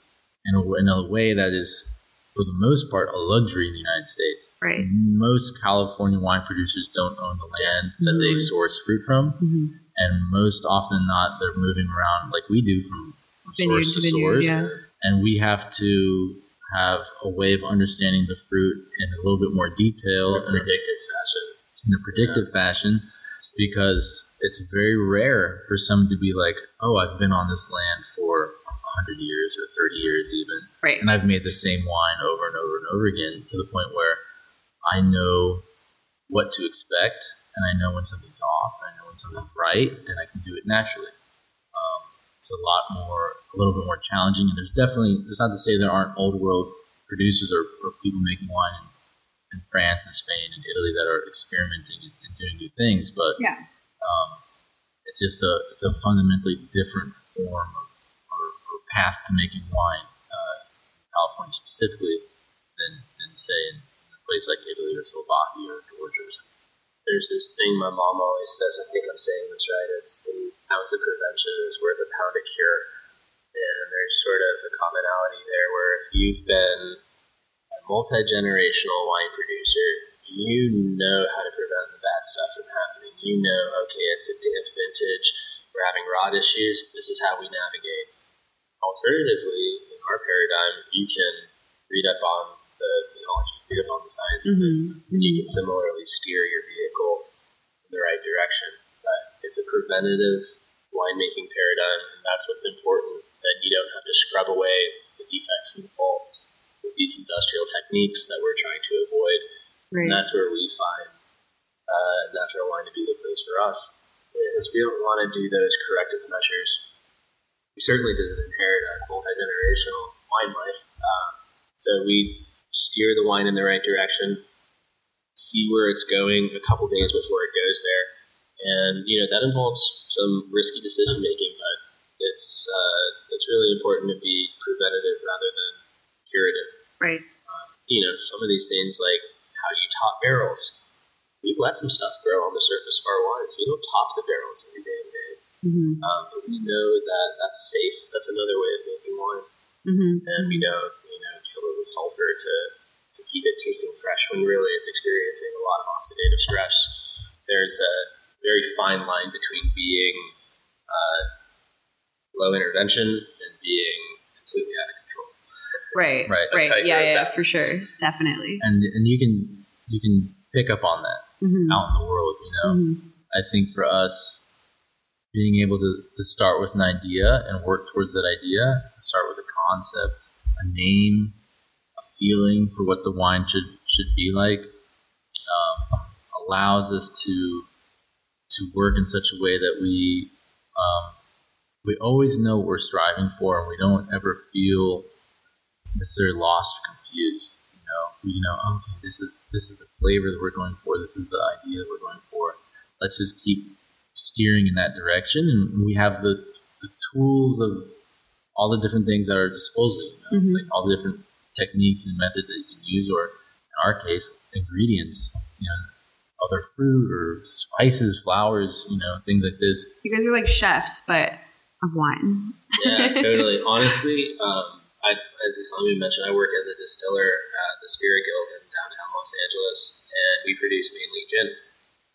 in a, in a way that is, for the most part, a luxury in the United States. Right. Most California wine producers don't own the land that mm-hmm. they source fruit from. Mm-hmm. And most often than not, they're moving around like we do from, from vineyard source to, to vineyard, source. Yeah. And we have to have a way of understanding the fruit in a little bit more detail. In a predictive fashion. In a predictive yeah. fashion, because it's very rare for someone to be like, oh, I've been on this land for one hundred years or thirty years even, right? And I've made the same wine over and over and over again to the point where I know what to expect, and I know when something's off, and I know when something's right, and I can do it naturally. Um, it's a lot more, a little bit more challenging, and there's definitely, it's not to say there aren't old world producers or, or people making wine in, in France and Spain and Italy that are experimenting and, and doing new things, but yeah. um, it's just a, it's a fundamentally different form of path to making wine uh, in California specifically than, than say in a place like Italy or Slovakia or Georgia or something. There's this thing my mom always says, I think I'm saying this right, it's an ounce of prevention is worth a pound of cure. And there's sort of a commonality there where if you've been a multi-generational wine producer, you know how to prevent the bad stuff from happening. You know, okay, it's a damp vintage, we're having rot issues, this is how we navigate. Alternatively, in our paradigm, you can read up on the theology, read up on the science, mm-hmm. and you can similarly steer your vehicle in the right direction. But it's a preventative winemaking paradigm, and that's what's important, that you don't have to scrub away the defects and the faults with these industrial techniques that we're trying to avoid. Right. And that's where we find uh, natural wine to be the place for us, is we don't want to do those corrective measures we certainly didn't inherit a multi-generational wine life. Um, so we steer the wine in the right direction, see where it's going a couple days before it goes there. And, you know, that involves some risky decision making, but it's uh, it's really important to be preventative rather than curative. Right. Um, you know, some of these things like how you top barrels. We've let some stuff grow on the surface of our wines. We don't top the barrels every day and day. Mm-hmm. Um, but we know that that's safe. That's another way of making wine. Mm-hmm. And we know, you know, kill it with sulfur to, to keep it tasting fresh when really it's experiencing a lot of oxidative stress. There's a very fine line between being uh, low intervention and being completely out of control. Right, right, right. Yeah, yeah, balance. For sure. Definitely. And and you can you can pick up on that mm-hmm. out in the world, you know. Mm-hmm. I think for us, being able to, to start with an idea and work towards that idea, start with a concept, a name, a feeling for what the wine should, should be like, um, allows us to to work in such a way that we um, we always know what we're striving for, and we don't ever feel necessarily lost or confused. You know, we know, okay, this is this is the flavor that we're going for. This is the idea that we're going for. Let's just keep steering in that direction, and we have the, the tools of all the different things at our disposal, you know, mm-hmm. like all the different techniques and methods that you can use, or in our case, ingredients, you know, other fruit or spices, flowers, you know, things like this. You guys are like chefs, but of wine. Yeah, totally. Honestly, um, I, as Islami mentioned, I work as a distiller at the Spirit Guild in downtown Los Angeles, and we produce mainly gin.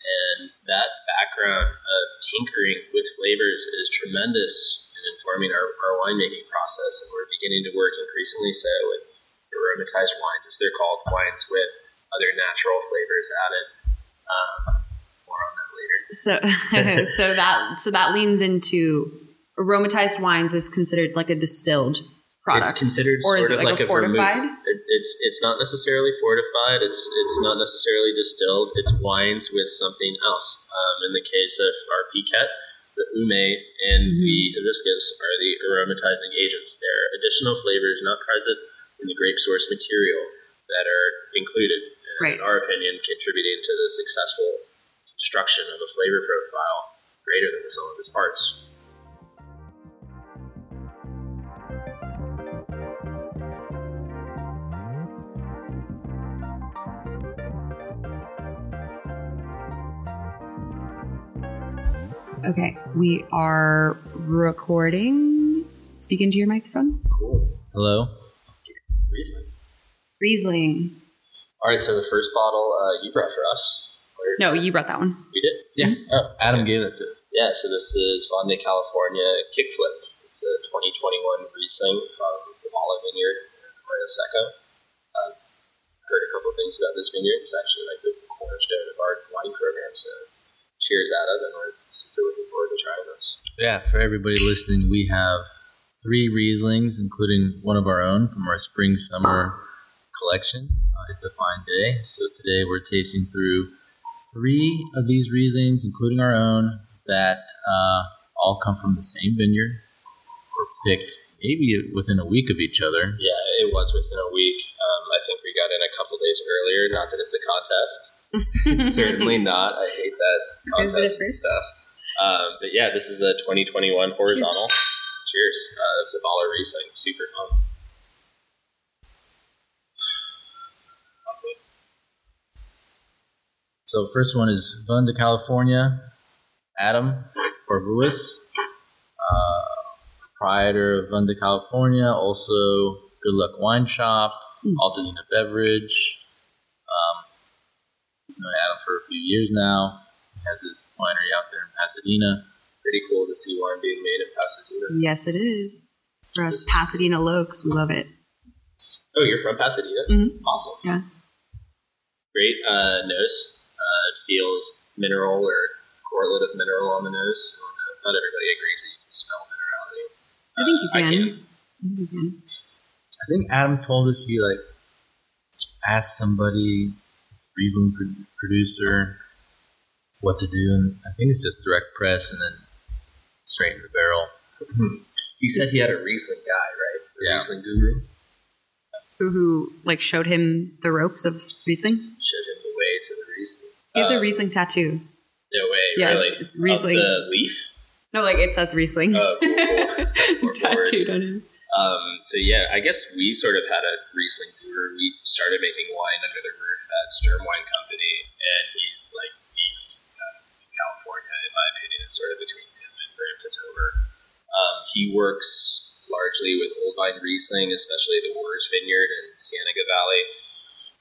And that background of tinkering with flavors is tremendous in informing our, our winemaking process. And we're beginning to work increasingly so with aromatized wines, as they're called, wines with other natural flavors added. Um, more on that later. So, so that so that leans into aromatized wines is considered like a distilled product. It's considered or sort is it of like, like a, a fortified. Vermouth. It's it's not necessarily fortified. It's it's not necessarily distilled. It's wines with something else. Um, in the case of our piquette, the umé and mm-hmm. the hibiscus are the aromatizing agents. There are additional flavors not present in the grape source material that are included, and right. in our opinion, contributing to the successful construction of a flavor profile greater than the sum of its parts. Okay, we are recording. Speak into your microphone. Cool. Hello. Riesling. Riesling. All right, so the first bottle uh, you brought for us. Or... No, you brought that one. We did? Yeah. Mm-hmm. Oh, Adam okay. gave it to us. Yeah, so this is Vunda, California Kickflip. It's a twenty twenty-one Riesling from Zabala Vineyard in Arroyo Seco. I've heard a couple of things about this vineyard. It's actually like the cornerstone of our wine program, so cheers, Adam, and we're super looking forward to trying those. Yeah, for everybody listening, we have three Rieslings, including one of our own from our spring-summer collection. Uh, it's a fine day. So today we're tasting through three of these Rieslings, including our own, that uh, all come from the same vineyard. Were picked maybe within a week of each other. Yeah, it was within a week. Um, I think we got in a couple days earlier. Not that it's a contest. It's certainly not. I hate that contest and stuff. Um, but yeah, this is a twenty twenty-one horizontal. Cheers. Cheers. Uh, it's a Zabala Riesling. Super fun. So first one is Vunda, California. Adam Corbulis, uh, proprietor of Vunda, California. Also, Good Luck Wine Shop, mm. Altadena Beverage. Um, known Adam for a few years now. He has his winery out there in Pasadena. Pretty cool to see wine being made in Pasadena. Yes, it is. For us Pasadena Lokes, we love it. Oh, you're from Pasadena? Mm-hmm. Awesome. Yeah. Great uh, nose. Uh, it feels mineral or correlate of mineral on the nose. Not everybody agrees that you can smell minerality. I think you can. I can. I think you can. I think Adam told us he like asked somebody, Riesling producer, what to do, and I think it's just direct press and then straighten the barrel. You said he had a Riesling guy, right? A yeah. Riesling guru. Who, who like showed him the ropes of Riesling? Showed him the way to the Riesling. He has um, a Riesling tattoo. No way, yeah, really? Riesling. Of the leaf? No, like it says Riesling. Oh, cool, cool. That's more tattooed on him. Um, so yeah, I guess we sort of had a Riesling guru. We started making wine under the roof at Sturm Wine Company, and he's like the best guy in California, in my opinion. It's sort of between him and Brampton Tober. Um, he works largely with old vine Riesling, especially the Warriors Vineyard in Cienega Valley.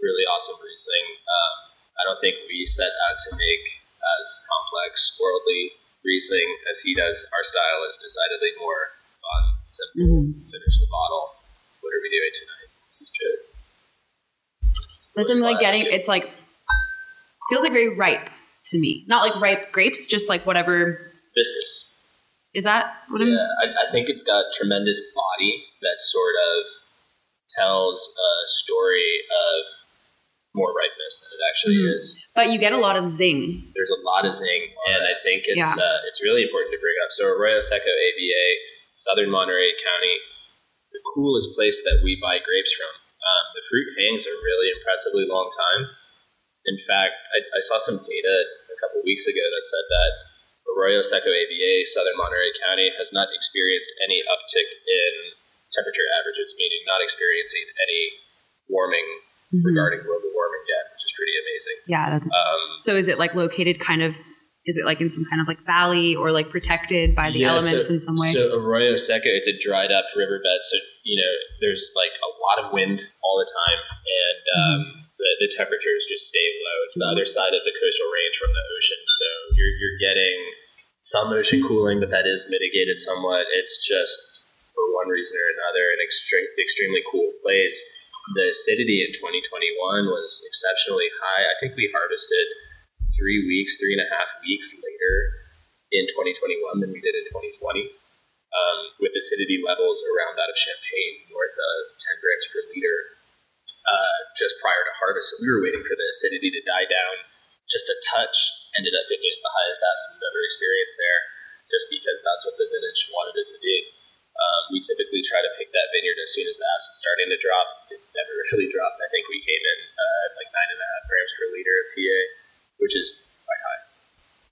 Really awesome Riesling. Um, I don't think we set out to make as complex, worldly Riesling as he does. Our style is decidedly more fun, simple, mm-hmm. finish the bottle. What are we doing tonight? This is good. Listen, really like getting, it's like, feels like very ripe to me. Not like ripe grapes, just like whatever. Viscous. Is that what yeah, I'm? Yeah, I, I think it's got tremendous body that sort of tells a story of more ripeness than it actually mm. is. But you get a lot of zing. There's a lot of zing, and I think it's yeah. uh, it's really important to bring up. So Arroyo Seco, A B A, Southern Monterey County, the coolest place that we buy grapes from. Um, the fruit hangs a really impressively long time. In fact, I, I saw some data a couple weeks ago that said that Arroyo Seco, A B A, Southern Monterey County has not experienced any uptick in temperature averages, meaning not experiencing any warming mm-hmm. regarding global warming yet, which is pretty amazing. Yeah. That's, um, so is it like located kind of, is it like in some kind of like valley or like protected by the yeah, elements so, in some way? So Arroyo Seco, it's a dried up riverbed. So, you know, there's like a lot of wind all the time, and um, mm-hmm. the, the temperatures just stay low. It's mm-hmm. the other side of the coastal range from the ocean. So you're, you're getting some ocean cooling, but that is mitigated somewhat. It's just for one reason or another, an extre- extremely cool place. The acidity in twenty twenty-one was exceptionally high. I think we harvested three weeks, three and a half weeks later in twenty twenty-one than we did in twenty twenty, um, with acidity levels around that of Champagne, north of ten grams per liter, uh, just prior to harvest. So we were waiting for the acidity to die down just a touch, ended up being the highest acid we've ever experienced there, just because that's what the vintage wanted it to be. Um, we typically try to pick that vineyard as soon as the acid's starting to drop. It never really dropped. I think we came in uh, like nine and a half grams per liter of T A, which is quite high.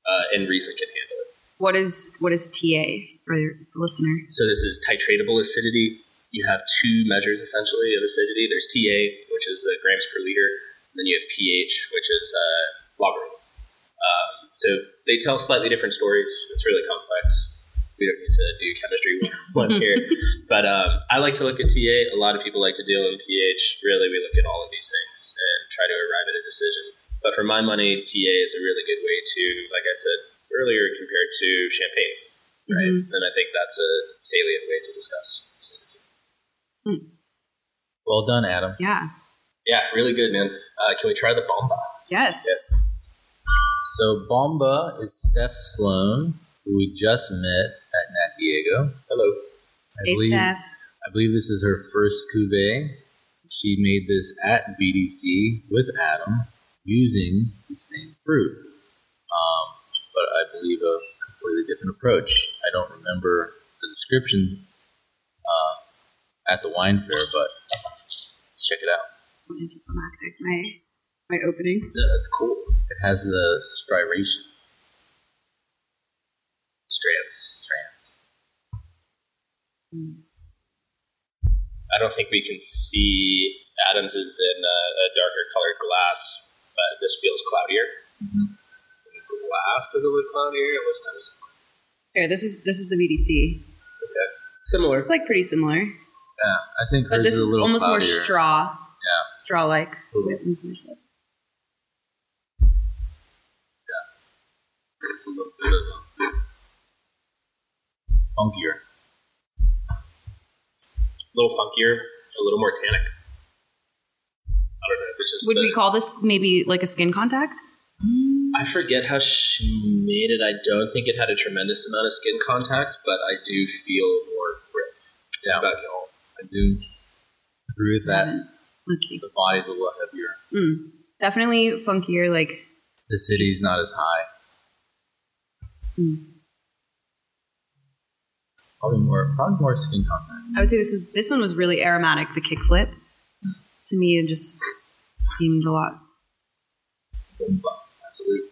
Uh, and Riesling can handle it. What is what is T A for the listener? So this is titratable acidity. You have two measures essentially of acidity. There's T A, which is uh, grams per liter, and then you have pH, which is uh, logarithm. Um, so they tell slightly different stories. It's really complex. We don't need to do chemistry one here. But um, I like to look at T A. A lot of people like to deal in pH. Really, we look at all of these things and try to arrive at a decision. But for my money, T A is a really good way to, like I said earlier, compared to Champagne, right? Mm-hmm. And I think that's a salient way to discuss. Mm. Well done, Adam. Yeah. Yeah, really good, man. Uh, can we try the Bomba? Yes. Yes. So Bomba is Steph Sloan, who we just met at Nat Diego. Hello. I hey, believe, Steph. I believe this is her first cuvée. She made this at V D C with Adam using the same fruit, um, but I believe a completely different approach. I don't remember the description uh, at the wine fair, but let's check it out. My, my opening. Yeah, that's cool. It has the striations. Strands. Strands. I don't think we can see. Adam's is in a, a darker colored glass, but this feels cloudier. Mm-hmm. The glass doesn't look cloudier. It looks kind of similar. Here, this is this is the V D C. Okay, similar. It's like pretty similar. Yeah, I think hers is a little almost cloudier. More straw. Yeah, straw like. Mm-hmm. Yeah, it's a little bit of. Funkier. A little funkier, a little more tannic. I don't know if it's just. Would the, we call this maybe like a skin contact? I forget how she made it. I don't think it had a tremendous amount of skin contact, but I do feel more grip. Yeah, about y'all. I do agree with that. Uh, let's see. The body's a little heavier. Mm, definitely funkier. Like the city's not as high. Mm. Probably more, probably more skin contact. I would say this was this one was really aromatic. The kickflip, to me, it just seemed a lot. Absolutely.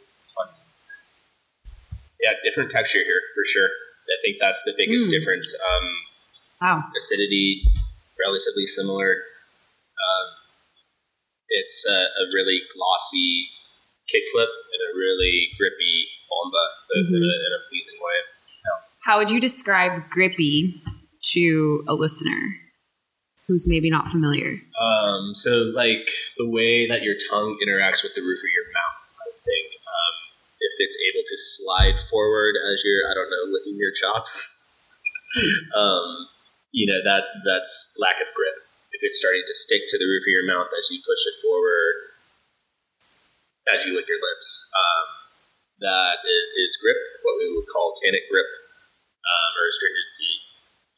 Yeah, different texture here for sure. I think that's the biggest mm. difference. Um, wow. Acidity, relatively similar. Um, it's a, a really glossy kickflip and a really grippy bomba, both mm-hmm. in, a, in a pleasing way. Yeah. How would you describe grippy to a listener who's maybe not familiar? Um, so, like, the way that your tongue interacts with the roof of your mouth, I think. Um, if it's able to slide forward as you're, I don't know, licking your chops. um, you know, that that's lack of grip. If it's starting to stick to the roof of your mouth as you push it forward, as you lick your lips, um, that is grip, what we would call tannic grip, um, or astringency.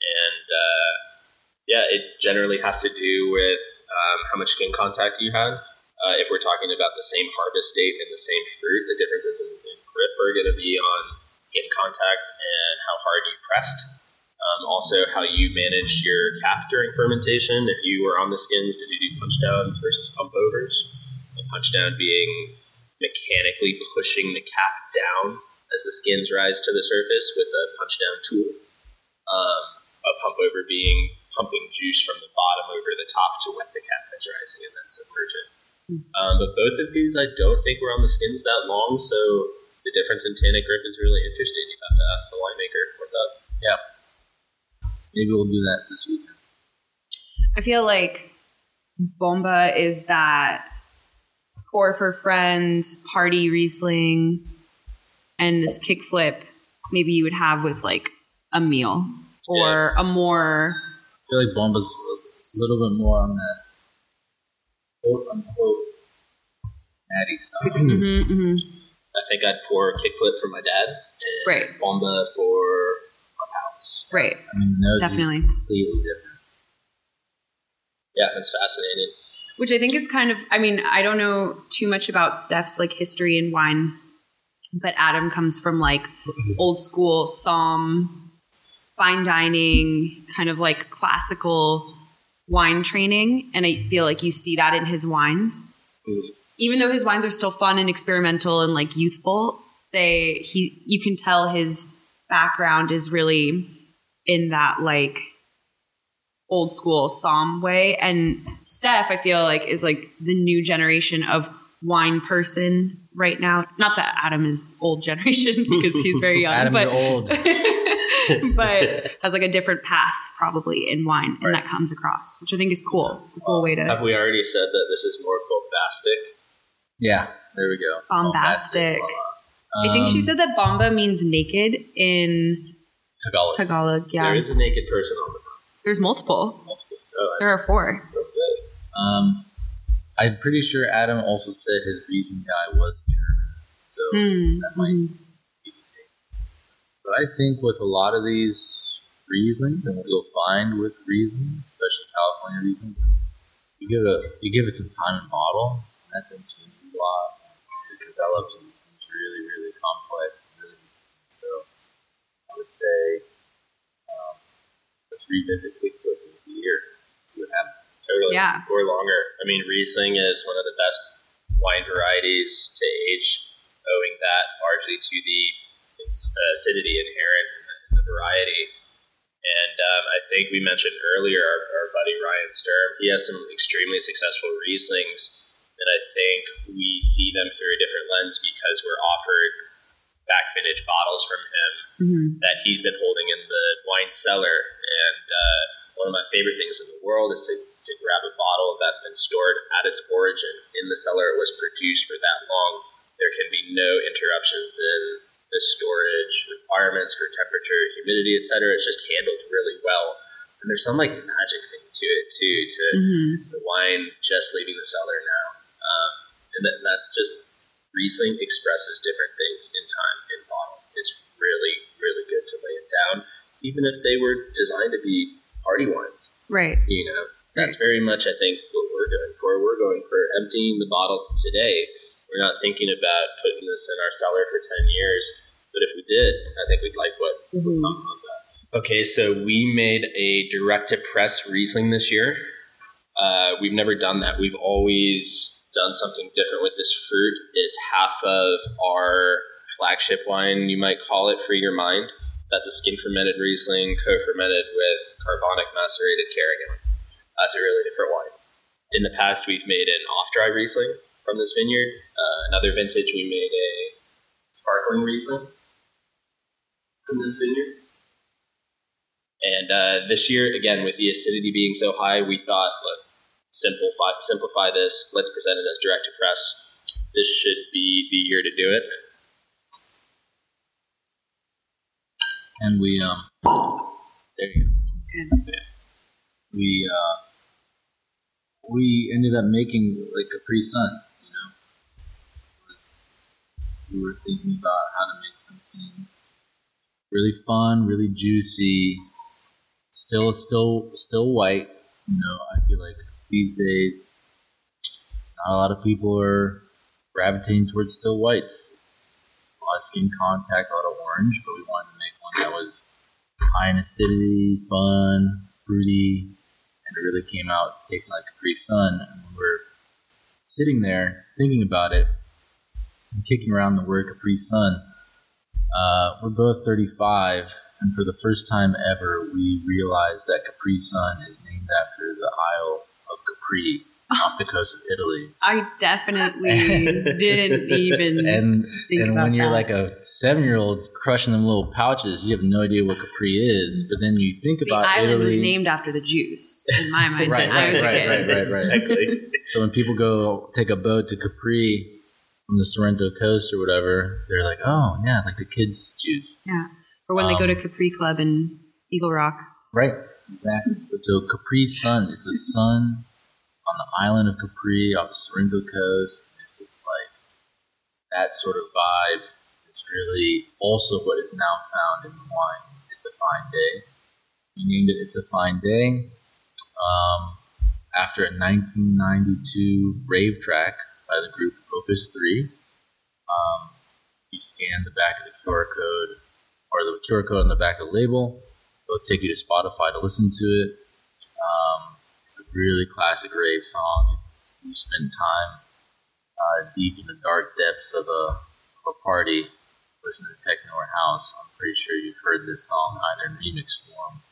And uh, yeah, it generally has to do with um, how much skin contact you had. Uh, if we're talking about the same harvest date and the same fruit, the differences in, in grip are going to be on skin contact and how hard you pressed. Um, also, how you managed your cap during fermentation. If you were on the skins, did you do punch downs versus pump overs? A punch down being mechanically pushing the cap down as the skins rise to the surface with a punch down tool. Um, a pump over being pumping juice from the bottom over the top to wet the cap that's rising and then submerge it. Um, but both of these, I don't think were on the skins that long, so the difference in tannic grip is really interesting. You have to ask the winemaker what's up. Yeah. Maybe we'll do that this weekend. I feel like Bomba is that pour for friends, party Riesling, and this kickflip maybe you would have with like a meal or yeah. a more... I feel like Bomba's a little bit more on that quote unquote natty style. Mm-hmm, mm-hmm. I think I'd pour a kickflip for my dad and right. Bomba for my house. Right. I mean, that was definitely completely different. Yeah, that's fascinating. Which I think is kind of, I mean, I don't know too much about Steph's like history in wine, but Adam comes from like old school Somme, fine dining, kind of like classical wine training, and I feel like you see that in his wines. Mm. Even though his wines are still fun and experimental and like youthful, they he you can tell his background is really in that like old school Somme way. And Steph, I feel like, is like the new generation of wine person right now. Not that Adam is old generation because he's very young, Adam but old. but has like a different path probably in wine, and right. that comes across, which I think is cool. It's a cool well, way to... Have we already said that this is more bombastic? Yeah, there we go. Bombastic. bombastic. Um, I think she said that Bomba means naked in... Tagalog. Tagalog, yeah. There is a naked person on the front. There's multiple. multiple. Oh, there are four. Okay. Um, I'm pretty sure Adam also said his reason guy was German, so mm. that might... But I think with a lot of these Rieslings, and what you'll find with Riesling, especially California Riesling, you give it a, you give it some time and bottle, and that thing changes a lot. It develops and becomes really, really complex. And really so I would say um, let's revisit Kickflip in a year, see what happens. Totally, yeah. Or longer. I mean, Riesling is one of the best wine varieties to age, owing that largely to the acidity inherent in the variety. And um, I think we mentioned earlier our, our buddy Ryan Sturm. He has some extremely successful Rieslings, and I think we see them through a different lens because we're offered back vintage bottles from him mm-hmm. that he's been holding in the wine cellar. And uh, one of my favorite things in the world is to, to grab a bottle that's been stored at its origin in the cellar. It was produced for that long. There can be no interruptions in the storage requirements for temperature, humidity, et cetera. It's just handled really well. And there's some like magic thing to it too, to mm-hmm. the wine just leaving the cellar now. Um, and that, that's just, Riesling expresses different things in time, in bottle. It's really, really good to lay it down, even if they were designed to be party wines. Right. You know, that's right. very much, I think, what we're going for. We're going for emptying the bottle today. We're not thinking about putting this in our cellar for ten years, but if we did, I think we'd like what mm-hmm. would come out of that. Okay, so we made a direct-to-press Riesling this year. Uh, we've never done that. We've always done something different with this fruit. It's half of our flagship wine, you might call it, Free Your Mind. That's a skin-fermented Riesling co-fermented with carbonic macerated Carignan. That's a really different wine. In the past, we've made an off-dry Riesling from this vineyard. Uh, another vintage, we made a sparkling Riesling from this vineyard. And uh, this year, again, with the acidity being so high, we thought, look, simplify, simplify this. Let's present it as direct to press. This should be the year to do it. And we, um, there you go. That's good. Yeah. We, uh, we ended up making like Capri Sun, you know. It was, we were thinking about how to make something really fun, really juicy. Still, still, still white. You know, I feel like these days, not a lot of people are gravitating towards still whites. It's a lot of skin contact, a lot of orange, but we wanted to make one that was high in acidity, fun, fruity, and it really came out tasting like Capri Sun. And we were sitting there thinking about it and kicking around the word Capri Sun. Uh, we're both thirty-five. And for the first time ever, we realized that Capri Sun is named after the Isle of Capri off the coast of Italy. I definitely didn't even and, think and about that. And when you're that. like a seven-year-old crushing them little pouches, you have no idea what Capri is. But then you think the about Italy. The island was named after the juice, in my mind. right, right, I was right, a kid. right, right, right, right. Exactly. So when people go take a boat to Capri from the Sorrento coast or whatever, they're like, oh, yeah, like the kids' juice. Yeah. Or when they go to Capri Club in Eagle Rock. Right. Exactly. So Capri Sun is the sun on the island of Capri off the Sorrento coast. It's just like that sort of vibe is really also what is now found in the wine. It's a Fine Day. We named it It's a Fine Day um, after a nineteen ninety-two rave track by the group Opus three. Um, you scan the back of the Q R code. Or the Q R code on the back of the label. It'll take you to Spotify to listen to it. Um, it's a really classic rave song. You spend time uh, deep in the dark depths of a, of a party, listening to techno or house. I'm pretty sure you've heard this song either in remix form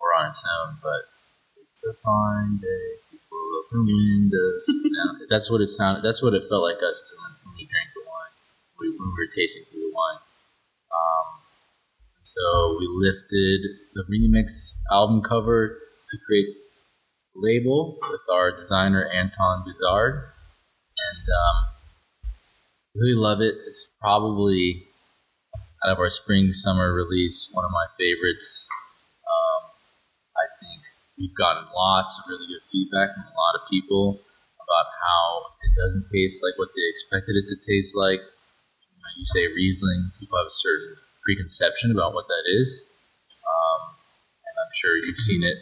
or on its own. But it's a fine day, people open windows. Now, that's what it sounded. That's what it felt like us to when we drank the wine. We, when we were tasting through the wine. Um, So we lifted the remix album cover to create the label with our designer, Anton Bouthard. And um, really love it. It's probably, out of our spring-summer release, one of my favorites. Um, I think we've gotten lots of really good feedback from a lot of people about how it doesn't taste like what they expected it to taste like. You know, you say Riesling, people have a certain preconception about what that is. Um, and I'm sure you've seen it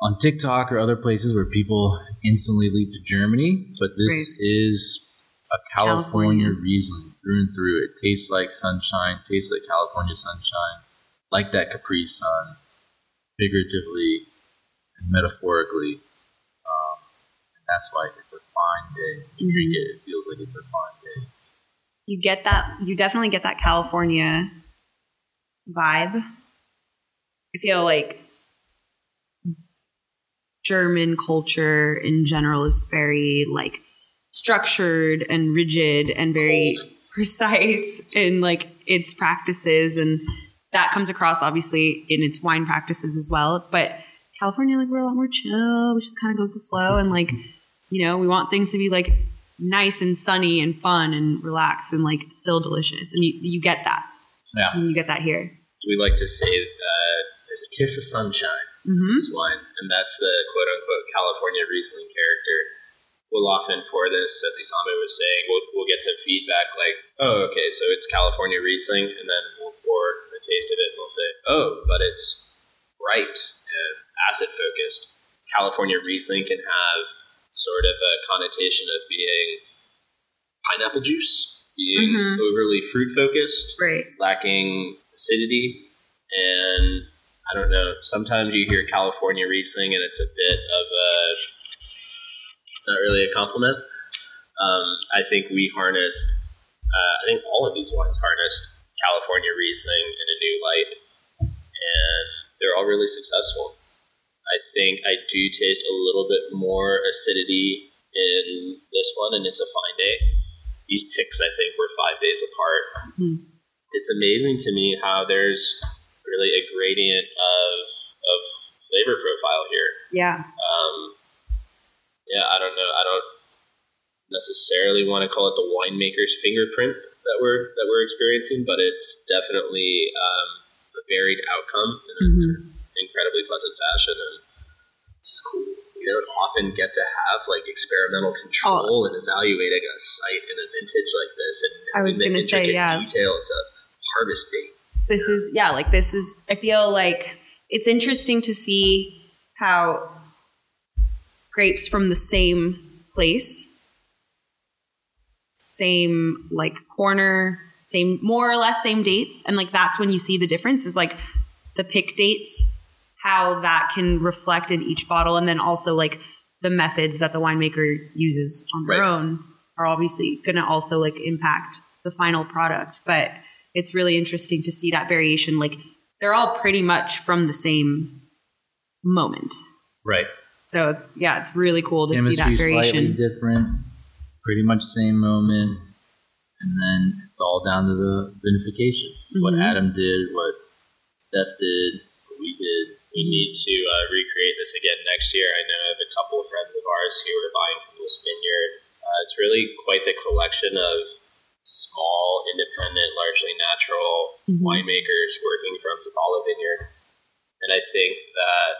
on TikTok or other places where people instantly leap to Germany. But this right. is a California, California Riesling through and through. It tastes like sunshine, tastes like California sunshine, like that Capri Sun, figuratively and metaphorically. Um, and that's why it's a fine day. You drink it, it feels like it's a fine day. You get that, you definitely get that California vibe. I feel like German culture in general is very like structured and rigid and very precise in like its practices. And that comes across obviously in its wine practices as well. But California, like we're a lot more chill. We just kind of go with the flow and like, you know, we want things to be like nice and sunny and fun and relaxed and like still delicious, and you you get that. Yeah, and you get that here. We like to say uh, there's a kiss of sunshine mm-hmm. in this wine, and that's the quote unquote California Riesling character. We'll often pour this, as Isame was saying. We'll we'll get some feedback like, oh, okay, so it's California Riesling, and then we'll pour the taste of it, and they'll say, oh, but it's bright and acid focused. California Riesling can have sort of a connotation of being pineapple juice, being mm-hmm. overly fruit-focused, right. lacking acidity, and I don't know. Sometimes you hear California Riesling, and it's a bit of a, it's not really a compliment. Um, I think we harnessed, uh, I think all of these wines harnessed California Riesling in a new light, and they're all really successful. I think I do taste a little bit more acidity in this one, and It's a Fine Day. These picks, I think, were five days apart. Mm-hmm. It's amazing to me how there's really a gradient of of flavor profile here. Yeah. Um, yeah, I don't know. I don't necessarily want to call it the winemaker's fingerprint that we're that we're experiencing, but it's definitely um, a varied outcome in an mm-hmm. incredibly pleasant fashion. And this is cool. We don't often get to have like experimental control oh. in evaluating a site in a vintage like this, and I was going to say, yeah, details of harvest date. This is, yeah, like this is, I feel like it's interesting to see how grapes from the same place, same like corner, same, more or less same dates. And like, that's when you see the difference is like the pick dates, how that can reflect in each bottle. And then also like the methods that the winemaker uses on their right. own are obviously going to also like impact the final product. But it's really interesting to see that variation. Like they're all pretty much from the same moment. Right. So it's, yeah, it's really cool to Chemistry see that variation. Slightly different, pretty much same moment. And then it's all down to the vinification. Mm-hmm. What Adam did, what Steph did, what we did. We need to uh, recreate this again next year. I know I have a couple of friends of ours who are buying from this vineyard. Uh, it's really quite the collection of small, independent, largely natural mm-hmm. winemakers working from Zabala Vineyard. And I think that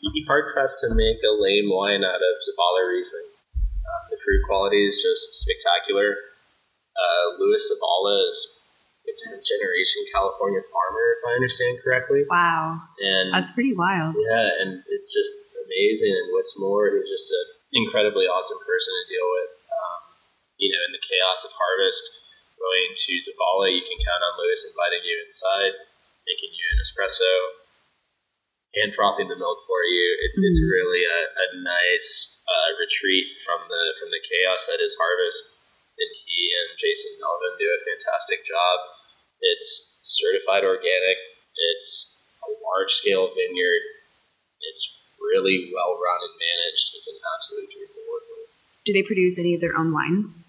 you'd be hard-pressed to make a lame wine out of Zabala Riesling. Um, the fruit quality is just spectacular. Uh, Louis Zabala is a tenth-generation California farmer, if I understand correctly. Wow. And that's pretty wild. Yeah, and it's just amazing. And what's more, he's just an incredibly awesome person to deal with. Um, you know, in the chaos of harvest, going to Zabala, you can count on Louis inviting you inside, making you an espresso, and frothing the milk for you. It, mm-hmm. It's really a, a nice uh, retreat from the from the chaos that is harvest. And he and Jason Melvin do a fantastic job. It's certified organic. It's a large scale vineyard. It's really well run and managed. It's an absolute dream to work with. Do they produce any of their own wines?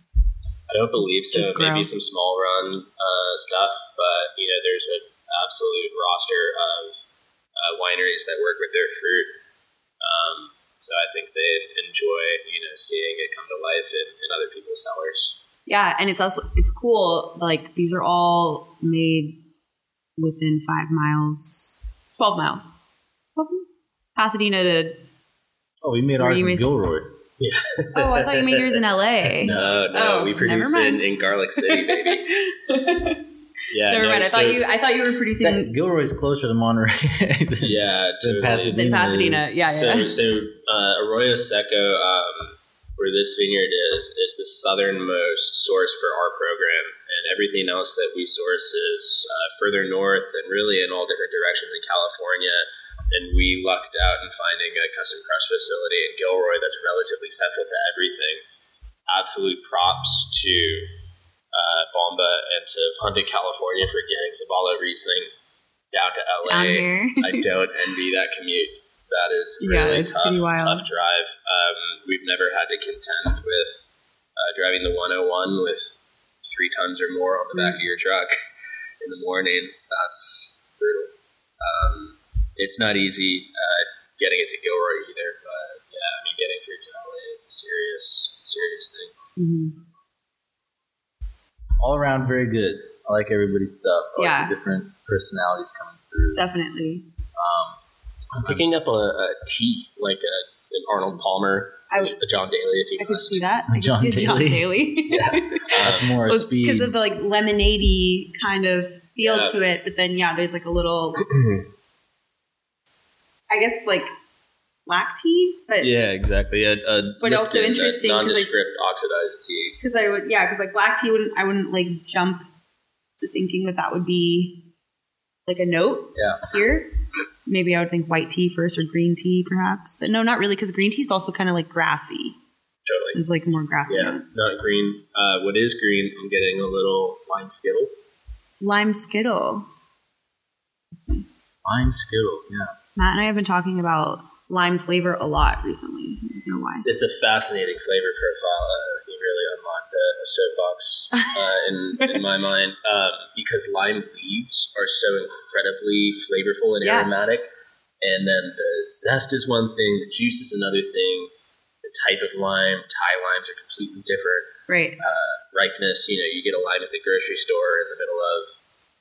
I don't believe so. Maybe some small run uh, stuff, but you know, there's an absolute roster of uh, wineries that work with their fruit. Um, so I think they enjoy, you know, seeing it come to life in, in other people's cellars. Yeah, and it's also it's cool. Like these are all made within five miles, twelve miles, twelve miles, Pasadena to. Oh, we made ours in Gilroy. Yeah. Oh, I thought you made yours in L A. No, no, oh, we produce it in, in Garlic City, baby. Yeah, never no, mind. I so thought you. I thought you were producing. Gilroy's closer to Monterey. Yeah, totally. than Pasadena. Than Pasadena. Yeah, so, yeah. So, uh, Arroyo Seco, um, where this vineyard is, is the southernmost source for our program, and everything else that we source is uh, further north and really in all different directions in California. And we lucked out in finding a custom crush facility in Gilroy that's relatively central to everything. Absolute props to uh, Bomba and to Vunda, California for getting Zabala Riesling down to L A. Down here. I don't envy that commute. That is really yeah, tough, tough drive. Um, we've never had to contend with uh, driving the one oh one with three tons or more on the mm-hmm. back of your truck in the morning. That's brutal. Um, It's not easy uh, getting it to Gilroy either, but yeah, I mean, getting through to L A is a serious, serious thing. Mm-hmm. All around, very good. I like everybody's stuff. I yeah. like the different personalities coming through. Definitely. Um, I'm picking up a, a T, like a, an Arnold Palmer, I would, a John Daly, if you I must. Could see that. I John could see Daly. John Daly. Yeah. Um, that's more well, speed. Because of the like lemonade-y kind of feel yeah. to it, but then, yeah, there's like a little... I guess like black tea, but yeah, exactly. A, a but also in, interesting, nondescript like, oxidized tea. Because I would, yeah, because like black tea wouldn't, I wouldn't like jump to thinking that that would be like a note yeah. here. maybe I would think white tea first or green tea perhaps. But no, not really, because green tea is also kind of like grassy. Totally. It's like more grassy. Yeah, notes. Not green. Uh, what is green? I'm getting a little lime skittle. Lime skittle. Let's see. Lime skittle, yeah. Matt and I have been talking about lime flavor a lot recently. I don't know why. It's a fascinating flavor profile. Uh, you really unlocked a, a soapbox uh, in, in my mind um, because lime leaves are so incredibly flavorful and yeah. aromatic. And then the zest is one thing, the juice is another thing. Type of lime, Thai limes are completely different. Right. Uh, ripeness, you know, you get a lime at the grocery store in the middle of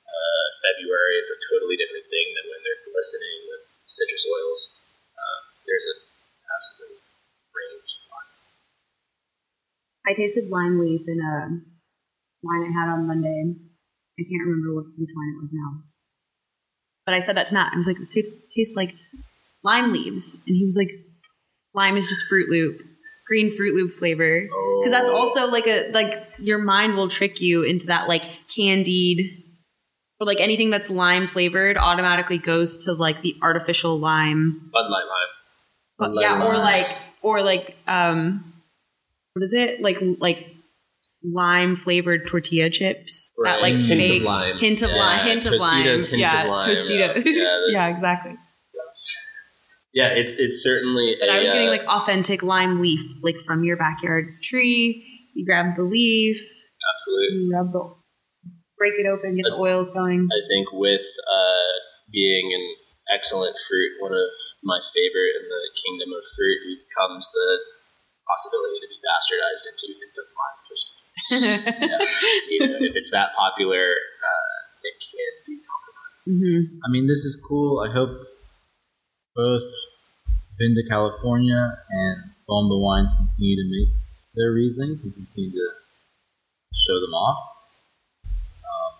uh, February. It's a totally different thing than when they're glistening with citrus oils. Um, there's an absolute range of lime. I tasted lime leaf in a wine I had on Monday. I can't remember what, which wine it was now. But I said that to Matt. I was like, this tastes, tastes like lime leaves. And he was like, lime is just Fruit Loop, green Fruit Loop flavor, because oh. that's also like a like your mind will trick you into that like candied or like anything that's lime flavored automatically goes to like the artificial lime. Bud Light lime. Bud Light yeah, lime. or like or like um, what is it like like lime flavored tortilla chips? Right. That like hint fake, of lime, hint of yeah. lime, hint of lime, hint yeah. of lime, yeah, yeah, yeah, exactly. Yeah, it's it's certainly. But a, I was getting like authentic lime leaf, like from your backyard tree. You grab the leaf, absolutely. You rub the, break it open, get I, the oils going. I think with uh, being an excellent fruit, one of my favorite in the kingdom of fruit comes the possibility to be bastardized into the lime. Just yeah. you know, if it's that popular, uh, it can be compromised. Mm-hmm. I mean, this is cool. I hope. Both Vunda, California, and Bomba wines continue to make their Rieslings and continue to show them off. Um,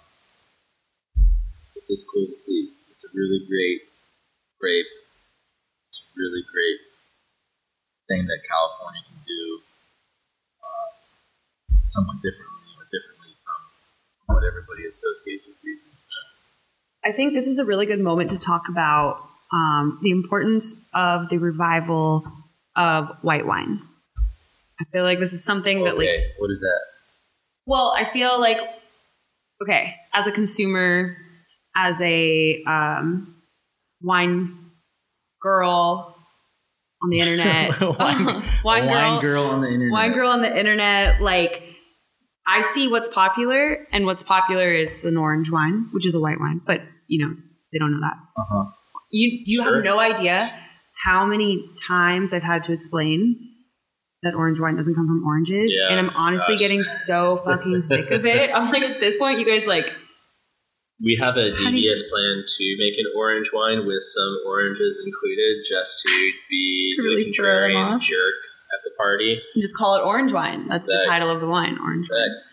it's just cool to see. It's a really great grape. It's a really great thing that California can do uh, somewhat differently or differently from what everybody associates with Rieslings. I think this is a really good moment to talk about Um, the importance of the revival of white wine. I feel like this is something okay. that like... Okay, what is that? Well, I feel like, okay, as a consumer, as a um, wine girl on the internet... wine, wine, girl, wine girl on the internet. Wine girl on the internet, like... I see what's popular, and what's popular is an orange wine, which is a white wine, but, you know, they don't know that. Uh-huh. You you sure. have no idea how many times I've had to explain that orange wine doesn't come from oranges. Yeah, and I'm honestly gosh. getting so fucking sick of it. I'm like, at this point, you guys like... We have a devious you- plan to make an orange wine with some oranges included just to be to really the contrarian jerk at the party. And just call it orange wine. That's exactly. the title of the wine, orange exactly. wine.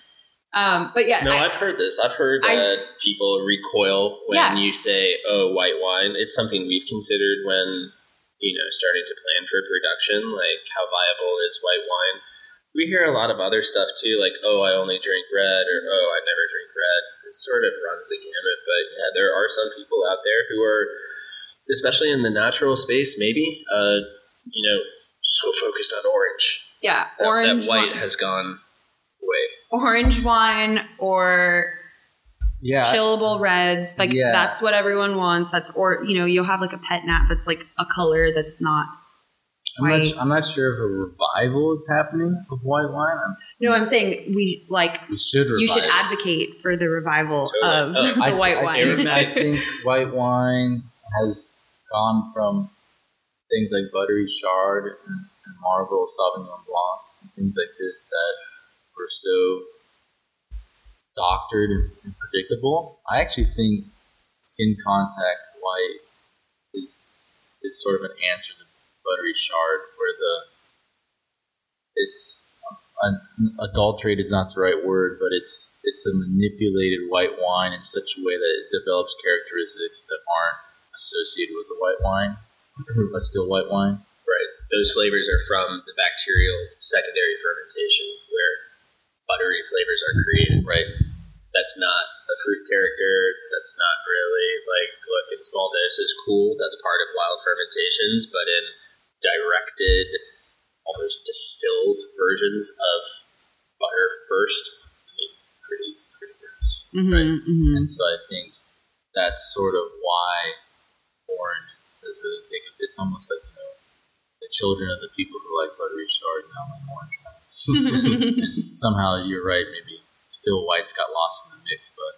Um, but yeah, no, I, I've heard this. I've heard I, uh, people recoil when yeah. you say, "Oh, white wine." It's something we've considered when, you know, starting to plan for production. Like, how viable is white wine? We hear a lot of other stuff too, like, "Oh, I only drink red," or "Oh, I never drink red." It sort of runs the gamut, but yeah, there are some people out there who are, especially in the natural space, maybe, uh, you know, so focused on orange. Yeah, that, orange. That white wine. Has gone away. Orange wine or yeah, chillable reds, like yeah. that's what everyone wants. That's or you know you'll have like a pet nat that's like a color that's not. White. I'm not. I'm not sure if a revival is happening of white wine. I'm, no, I'm saying we like. We should. Revive. You should advocate for the revival totally. of oh, the I, white I, wine. I think white wine has gone from things like buttery chard and, and Marlborough Sauvignon Blanc and things like this that. Are so doctored and predictable. I actually think skin contact white is is sort of an answer to buttery chard, where the it's an, adulterate is not the right word, but it's it's a manipulated white wine in such a way that it develops characteristics that aren't associated with the white wine, mm-hmm. but still white wine. Right. Those flavors are from the bacterial secondary fermentation where buttery flavors are created, right? that's not a fruit character. That's not really like, look, in small dish is cool. That's part of wild fermentations, but in directed, almost distilled versions of butter first, I mean, pretty, pretty gross. Mm-hmm, right? Mm-hmm. And so I think that's sort of why orange has really taken, it's almost like, you know, the children of the people who like buttery short now like orange. And somehow, you're right, maybe still whites got lost in the mix, but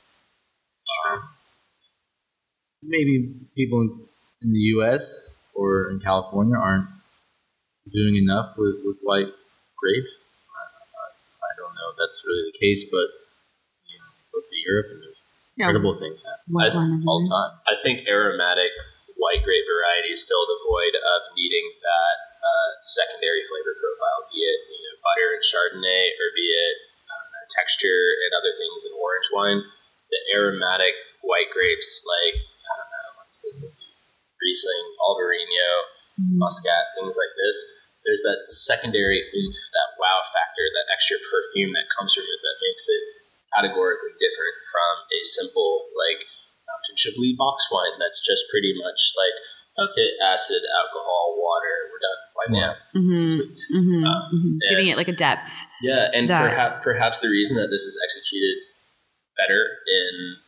um, maybe people in the U S or in California aren't doing enough with, with white grapes. I, I, I don't know if that's really the case, but you know, look to Europe and there's yeah. incredible things happening all the time. I think aromatic white grape varieties fill the void of needing that uh, secondary flavor profile, be it you know, butter and Chardonnay, or be it uh, texture and other things in orange wine. The aromatic white grapes, like, I don't know, what's this? Riesling, Albarino, Muscat, things like this, there's that secondary oomph, that wow factor, that extra perfume that comes from it that makes it categorically different from a simple, like, Mountain Chablis box wine that's just pretty much like, okay, acid, alcohol, water, we're done. Why not? Yeah. Mm-hmm. Mm-hmm. Um, mm-hmm. Giving it like a depth. Yeah, and that... perhaps, perhaps the reason that this is executed better in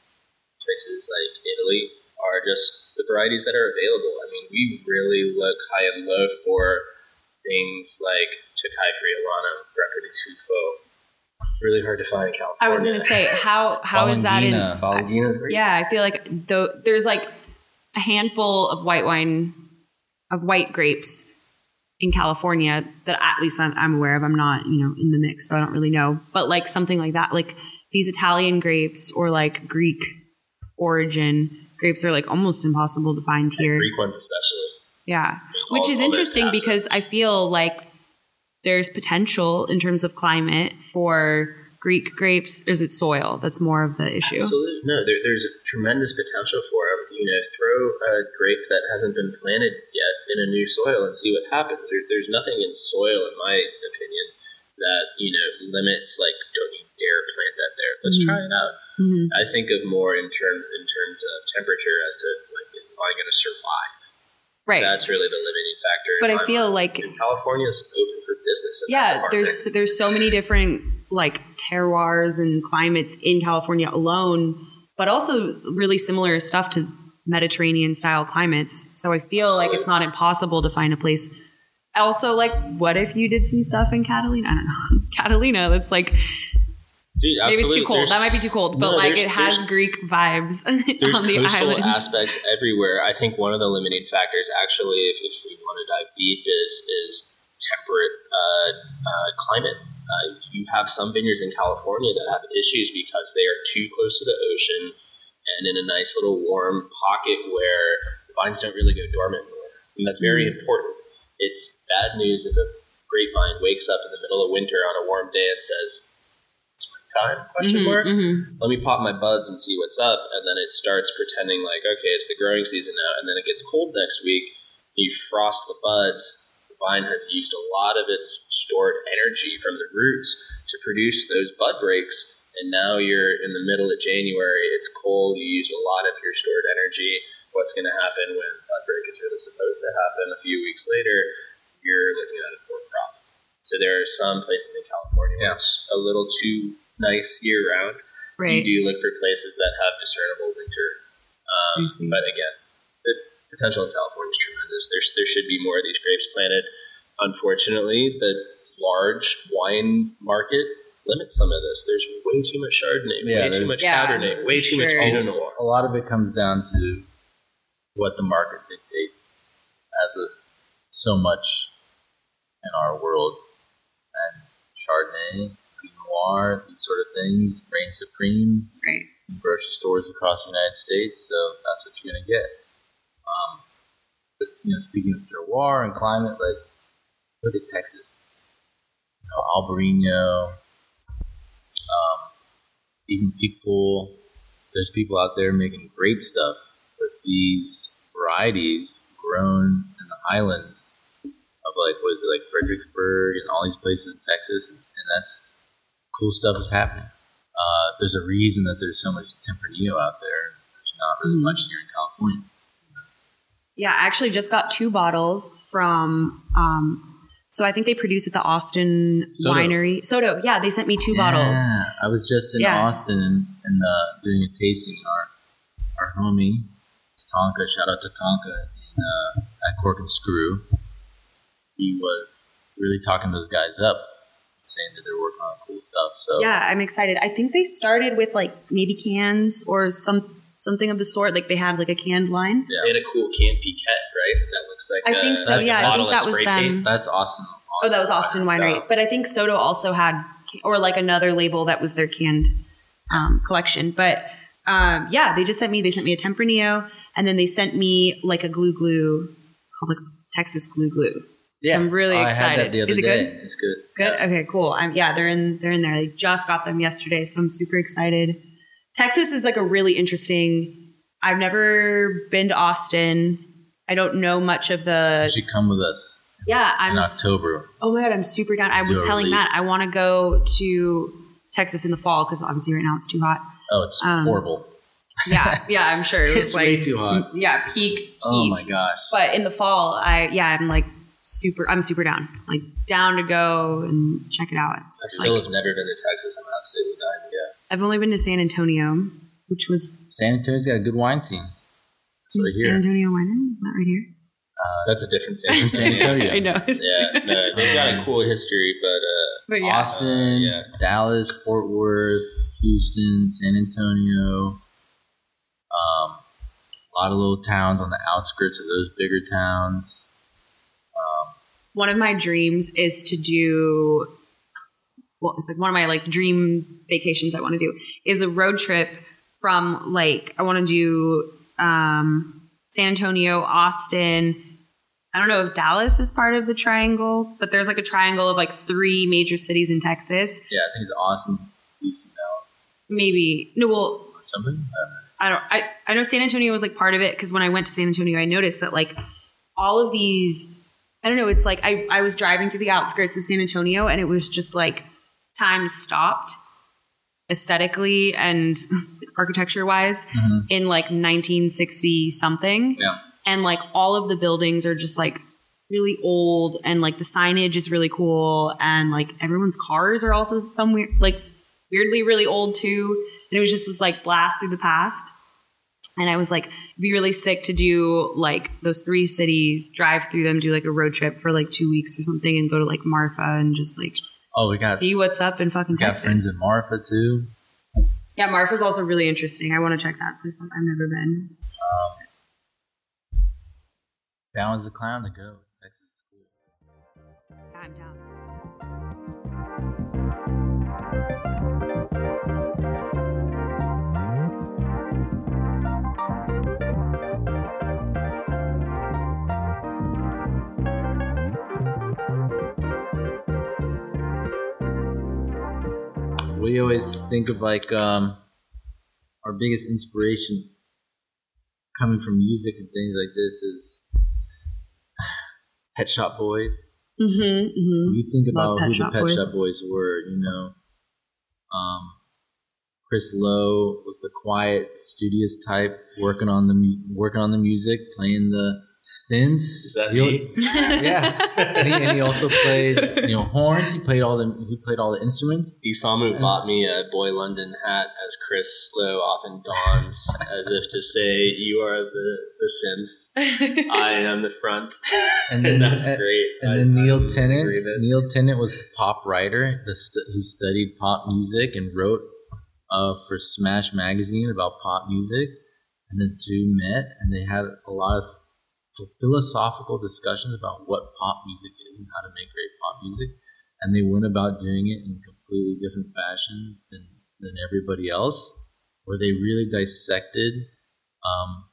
places like Italy are just the varieties that are available. I mean, we really look high and low for things like Chacay Friulano, Greco di Tufo. Really hard to find in California. I was going to say, how how is that in? Valangina's great. Yeah, I feel like though there's like a handful of white wine of white grapes in California that at least I'm, I'm aware of. I'm not you know in the mix, so I don't really know. But like something like that, like these Italian grapes or like Greek origin. Grapes are like almost impossible to find and here. Greek ones especially. Yeah. I mean, which all, is all interesting because I feel like there's potential in terms of climate for Greek grapes. Is it soil? That's more of the issue. Absolutely. No, there, there's a tremendous potential for them. You know, throw a grape that hasn't been planted yet in a new soil and see what happens. There, there's nothing in soil, in my opinion, that, you know, limits like, don't you dare plant that there. Let's mm-hmm. try it out. Mm-hmm. I think of more in term in terms of temperature as to like, is the vine going to survive? Right. That's really the limiting factor. But I feel like California is open for business. And yeah, there's thing. there's so many different like terroirs and climates in California alone, but also really similar stuff to Mediterranean style climates. So I feel Absolutely. like it's not impossible to find a place. Also, like, what if you did some stuff in Catalina? I don't know, Catalina. That's like. Dude, absolutely. Maybe it's too cold. There's, that might be too cold, but no, like it has Greek vibes on the island. There's coastal aspects everywhere. I think one of the limiting factors, actually, if, if we want to dive deep, is is temperate uh, uh, climate. Uh, you have some vineyards in California that have issues because they are too close to the ocean and in a nice little warm pocket where the vines don't really go dormant anymore. And that's very important. It's bad news if a grapevine wakes up in the middle of winter on a warm day and says, time question mm-hmm, mark mm-hmm. let me pop my buds and see what's up, and then it starts pretending like, okay, it's the growing season now, and then it gets cold next week, you frost the buds, the vine has used a lot of its stored energy from the roots to produce those bud breaks, and now you're in the middle of January, it's cold, you used a lot of your stored energy. What's going to happen when bud break is really supposed to happen a few weeks later? You're looking at a poor crop. So there are some places in California yeah. which a little too nice year-round. Right. You do look for places that have discernible winter. Um, but again, the potential in California is tremendous. There's, there should be more of these grapes planted. Unfortunately, the large wine market limits some of this. There's way too much Chardonnay, yeah, way too much yeah, Cabernet, way too sure. much Pinot Noir. A lot of it comes down to what the market dictates, as with so much in our world. And Chardonnay, Noir, these sort of things reign supreme right. in grocery stores across the United States, so that's what you're going to get. Um, but, you know, speaking of terroir and climate, like, look at Texas. You know, Albarino, um, even people, there's people out there making great stuff, but these varieties grown in the islands of, like, what is it, like Fredericksburg and all these places in Texas, and, and that's cool stuff is happening. uh, there's a reason that there's so much Tempranillo out there. There's not really mm-hmm. much here in California. Yeah, I actually just got two bottles from, um, so I think they produce at the Austin Soto. Winery. Soto, yeah, they sent me two yeah, bottles. Yeah, I was just in yeah. Austin and, and uh, doing a tasting. Our our homie, Tatanka, shout out to Tatanka in, uh, at Cork and Screw. He was really talking those guys up, saying that they're working on cool stuff. So yeah, I'm excited. I think they started with like maybe cans or some. Something of the sort, like they had like a canned line. Yeah. They had a cool canned piquette, right? That looks like I a, think so. Yeah, I think that was them. Paint. That's Austin. Awesome. Oh, that was Austin Winery. Yeah. But I think Soto also had, or like another label that was their canned um, collection. But um, yeah, they just sent me. They sent me a Tempranillo, and then they sent me like a glue glue. It's called like Texas glue glue. Yeah, I'm really I excited. Had that the other Is it day. Good? It's good. It's good. Yeah. Okay, cool. I'm, yeah, they're in. They're in there. I just got them yesterday, so I'm super excited. Texas is like a really interesting. I've never been to Austin. I don't know much of the. You should come with us. Yeah, I'm in October. Oh my god, I'm super down. I was Do telling Matt I want to go to Texas in the fall because obviously right now it's too hot. Oh, it's um, horrible. Yeah, yeah, I'm sure it was it's like, way too hot. Yeah, peak heat. Oh my gosh. But in the fall, I yeah, I'm like super. I'm super down. Like down to go and check it out. It's I still like, have never been to Texas. I'm absolutely dying to go. I've only been to San Antonio, which was... San Antonio's got a good wine scene. It's right San here. San Antonio Winery? Is that right here? Uh, That's a different San, San Antonio. I know. Yeah, no, they've got a cool history, but... Uh, but yeah. Austin, uh, yeah. Dallas, Fort Worth, Houston, San Antonio. Um, a lot of little towns on the outskirts of those bigger towns. Um, One of my dreams is to do... Well, it's like one of my like dream vacations I want to do is a road trip from like, I want to do um, San Antonio, Austin. I don't know if Dallas is part of the triangle, but there's like a triangle of like three major cities in Texas. Yeah. I think it's Austin, Houston, Dallas. Maybe. No, well, or something. I don't know. I, don't, I, I know San Antonio was like part of it. Cause when I went to San Antonio, I noticed that like all of these, I don't know. It's like, I, I was driving through the outskirts of San Antonio and it was just like, time stopped aesthetically and architecture wise mm-hmm. in like nineteen sixty something. Yeah. And like all of the buildings are just like really old and like the signage is really cool. And like everyone's cars are also somewhere like weirdly really old too. And it was just this like blast through the past. And I was like, it'd be really sick to do like those three cities, drive through them, do like a road trip for like two weeks or something and go to like Marfa and just like, oh, we got see what's up in fucking we got Texas. Got friends in Marfa too. Yeah, Marfa's also really interesting. I want to check that place out. I've never been. Um, that was the clown to go. Texas is cool. I'm down. We always think of like um, our biggest inspiration coming from music and things like this is Pet Shop Boys. Mm-hmm, mm-hmm. When you think about who the Pet Shop Boys were, you know, um, Chris Lowe was the quiet, studious type, working on the working on the music, playing the synths. Is that me? Yeah, and, he, and he also played, you know, horns. He played all the he played all the instruments. Isamu bought me a Boy London hat, as Chris Lowe often dons, as if to say, "You are the, the synth, I am the front." And then and that's and, great. And I, then Neil Tennant. Neil Tennant was the pop writer. The st- he studied pop music and wrote uh, for Smash Magazine about pop music. And the two met, and they had a lot of. So philosophical discussions about what pop music is and how to make great pop music, and they went about doing it in a completely different fashion than, than everybody else, where they really dissected um,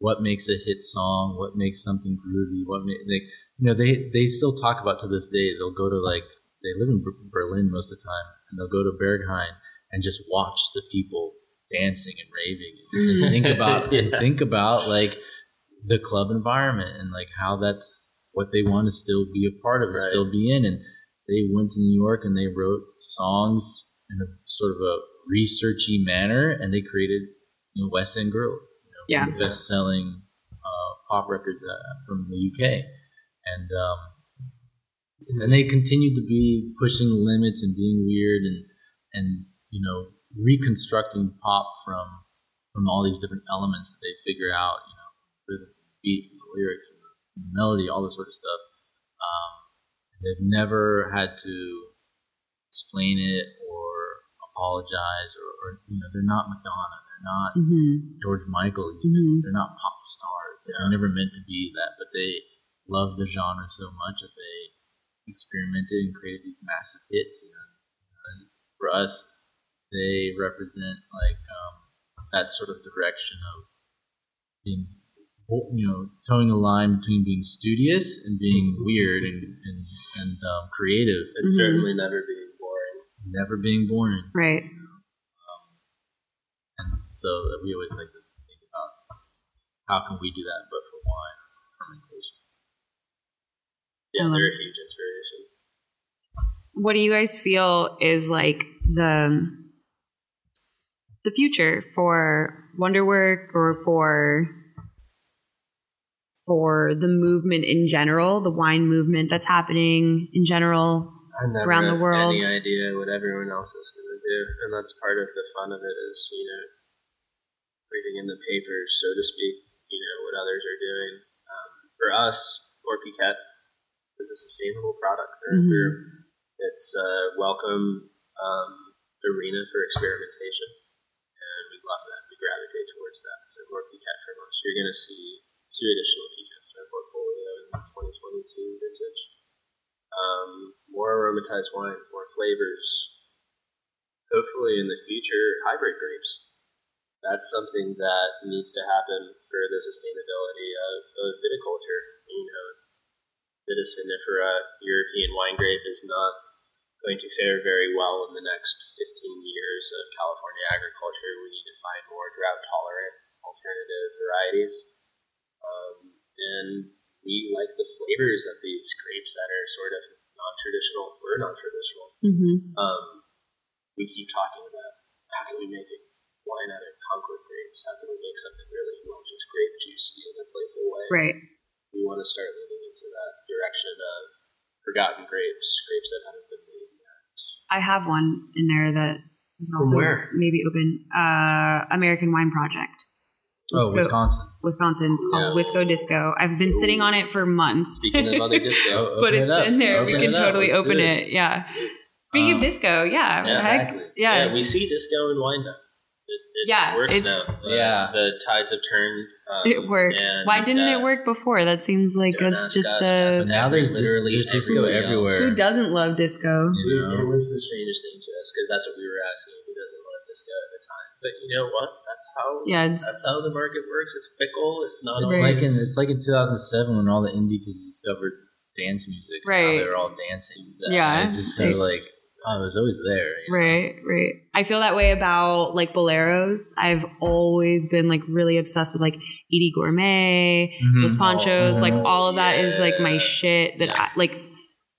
what makes a hit song, what makes something groovy, what make they, you know they they still talk about to this day. They'll go to like they live in Berlin most of the time, and they'll go to Berghain and just watch the people dancing and raving and think about yeah. and think about like. The club environment and like how that's what they want to still be a part of and right. still be in. And they went to New York and they wrote songs in a sort of a researchy manner, and they created, you know, West End Girls, you know, yeah. the best selling uh, pop records uh, from the U K, and um, and they continued to be pushing the limits and being weird and and you know reconstructing pop from from all these different elements that they figure out, you know, the beat, the lyrics, the melody, all this sort of stuff. Um, they've never had to explain it or apologize or, or you know, they're not Madonna, they're not mm-hmm. George Michael, even. Mm-hmm. They're not pop stars. They're yeah. never meant to be that, but they loved the genre so much that they experimented and created these massive hits. You know? And for us, they represent like um, that sort of direction of being, you know, towing a line between being studious and being weird and and, and um, creative. And mm-hmm. certainly never being boring. Never being boring. Right. Um, and so we always like to think about how can we do that but for wine or for fermentation. Yeah, they're a huge inspiration. What do you guys feel is like the the future for Wonderwerk or for... for the movement in general, the wine movement that's happening in general around the world? I never have any idea what everyone else is going to do, and that's part of the fun of it is, you know, reading in the papers, so to speak, you know, what others are doing. Um, for us, or Piquette is a sustainable product. Through, mm-hmm. through. It's a welcome um, arena for experimentation, and we love that. We gravitate towards that. So or Piquette for lunch. You're going to see two additional Piquettes in our portfolio in twenty twenty-two vintage. Um, more aromatized wines, more flavors. Hopefully in the future, hybrid grapes. That's something that needs to happen for the sustainability of, of viticulture. You know, Vitis vinifera, European wine grape, is not going to fare very well in the next fifteen years of California agriculture. We need to find more drought-tolerant alternative varieties. Um, and we like the flavors of these grapes that are sort of non-traditional or non-traditional. Mm-hmm. Um, we keep talking about how can we make a wine out of Concord grapes? How can we make something really well just grape juicy in a playful way? Right. We want to start leaning into that direction of forgotten grapes, grapes that haven't been made yet. I have one in there that you can also maybe open. Uh, American Wine Project. Wisco, oh, Wisconsin. Wisconsin. It's called yeah. Wisco Disco. I've been Ooh. sitting on it for months. Speaking of other disco, but it's it in there. Open we can totally Let's open it. it. Yeah. Speaking um, of disco, yeah. yeah exactly. Yeah. yeah. We see disco in wine now. It, it yeah, works now. Uh, yeah. The tides have turned. Um, it works. And, Why didn't uh, it work before? That seems like it's just a. So now there's literally there's disco everywhere. Else. Who doesn't love disco? You know? It was the strangest thing to us because that's what we were asking. Who doesn't love disco at the time? But you know what? That's how yeah, that's how the market works. It's fickle. It's not it's always... Like in, it's like in two thousand seven when all the indie kids discovered dance music. Right. They were all dancing. Exactly. Yeah. It's just kind of like, oh, it was always there. You know? Right, right. I feel that way about, like, boleros. I've always been, like, really obsessed with, like, Edie Gourmet, mm-hmm. Los Panchos. Oh, like, all of that yeah. is, like, my shit that I, like...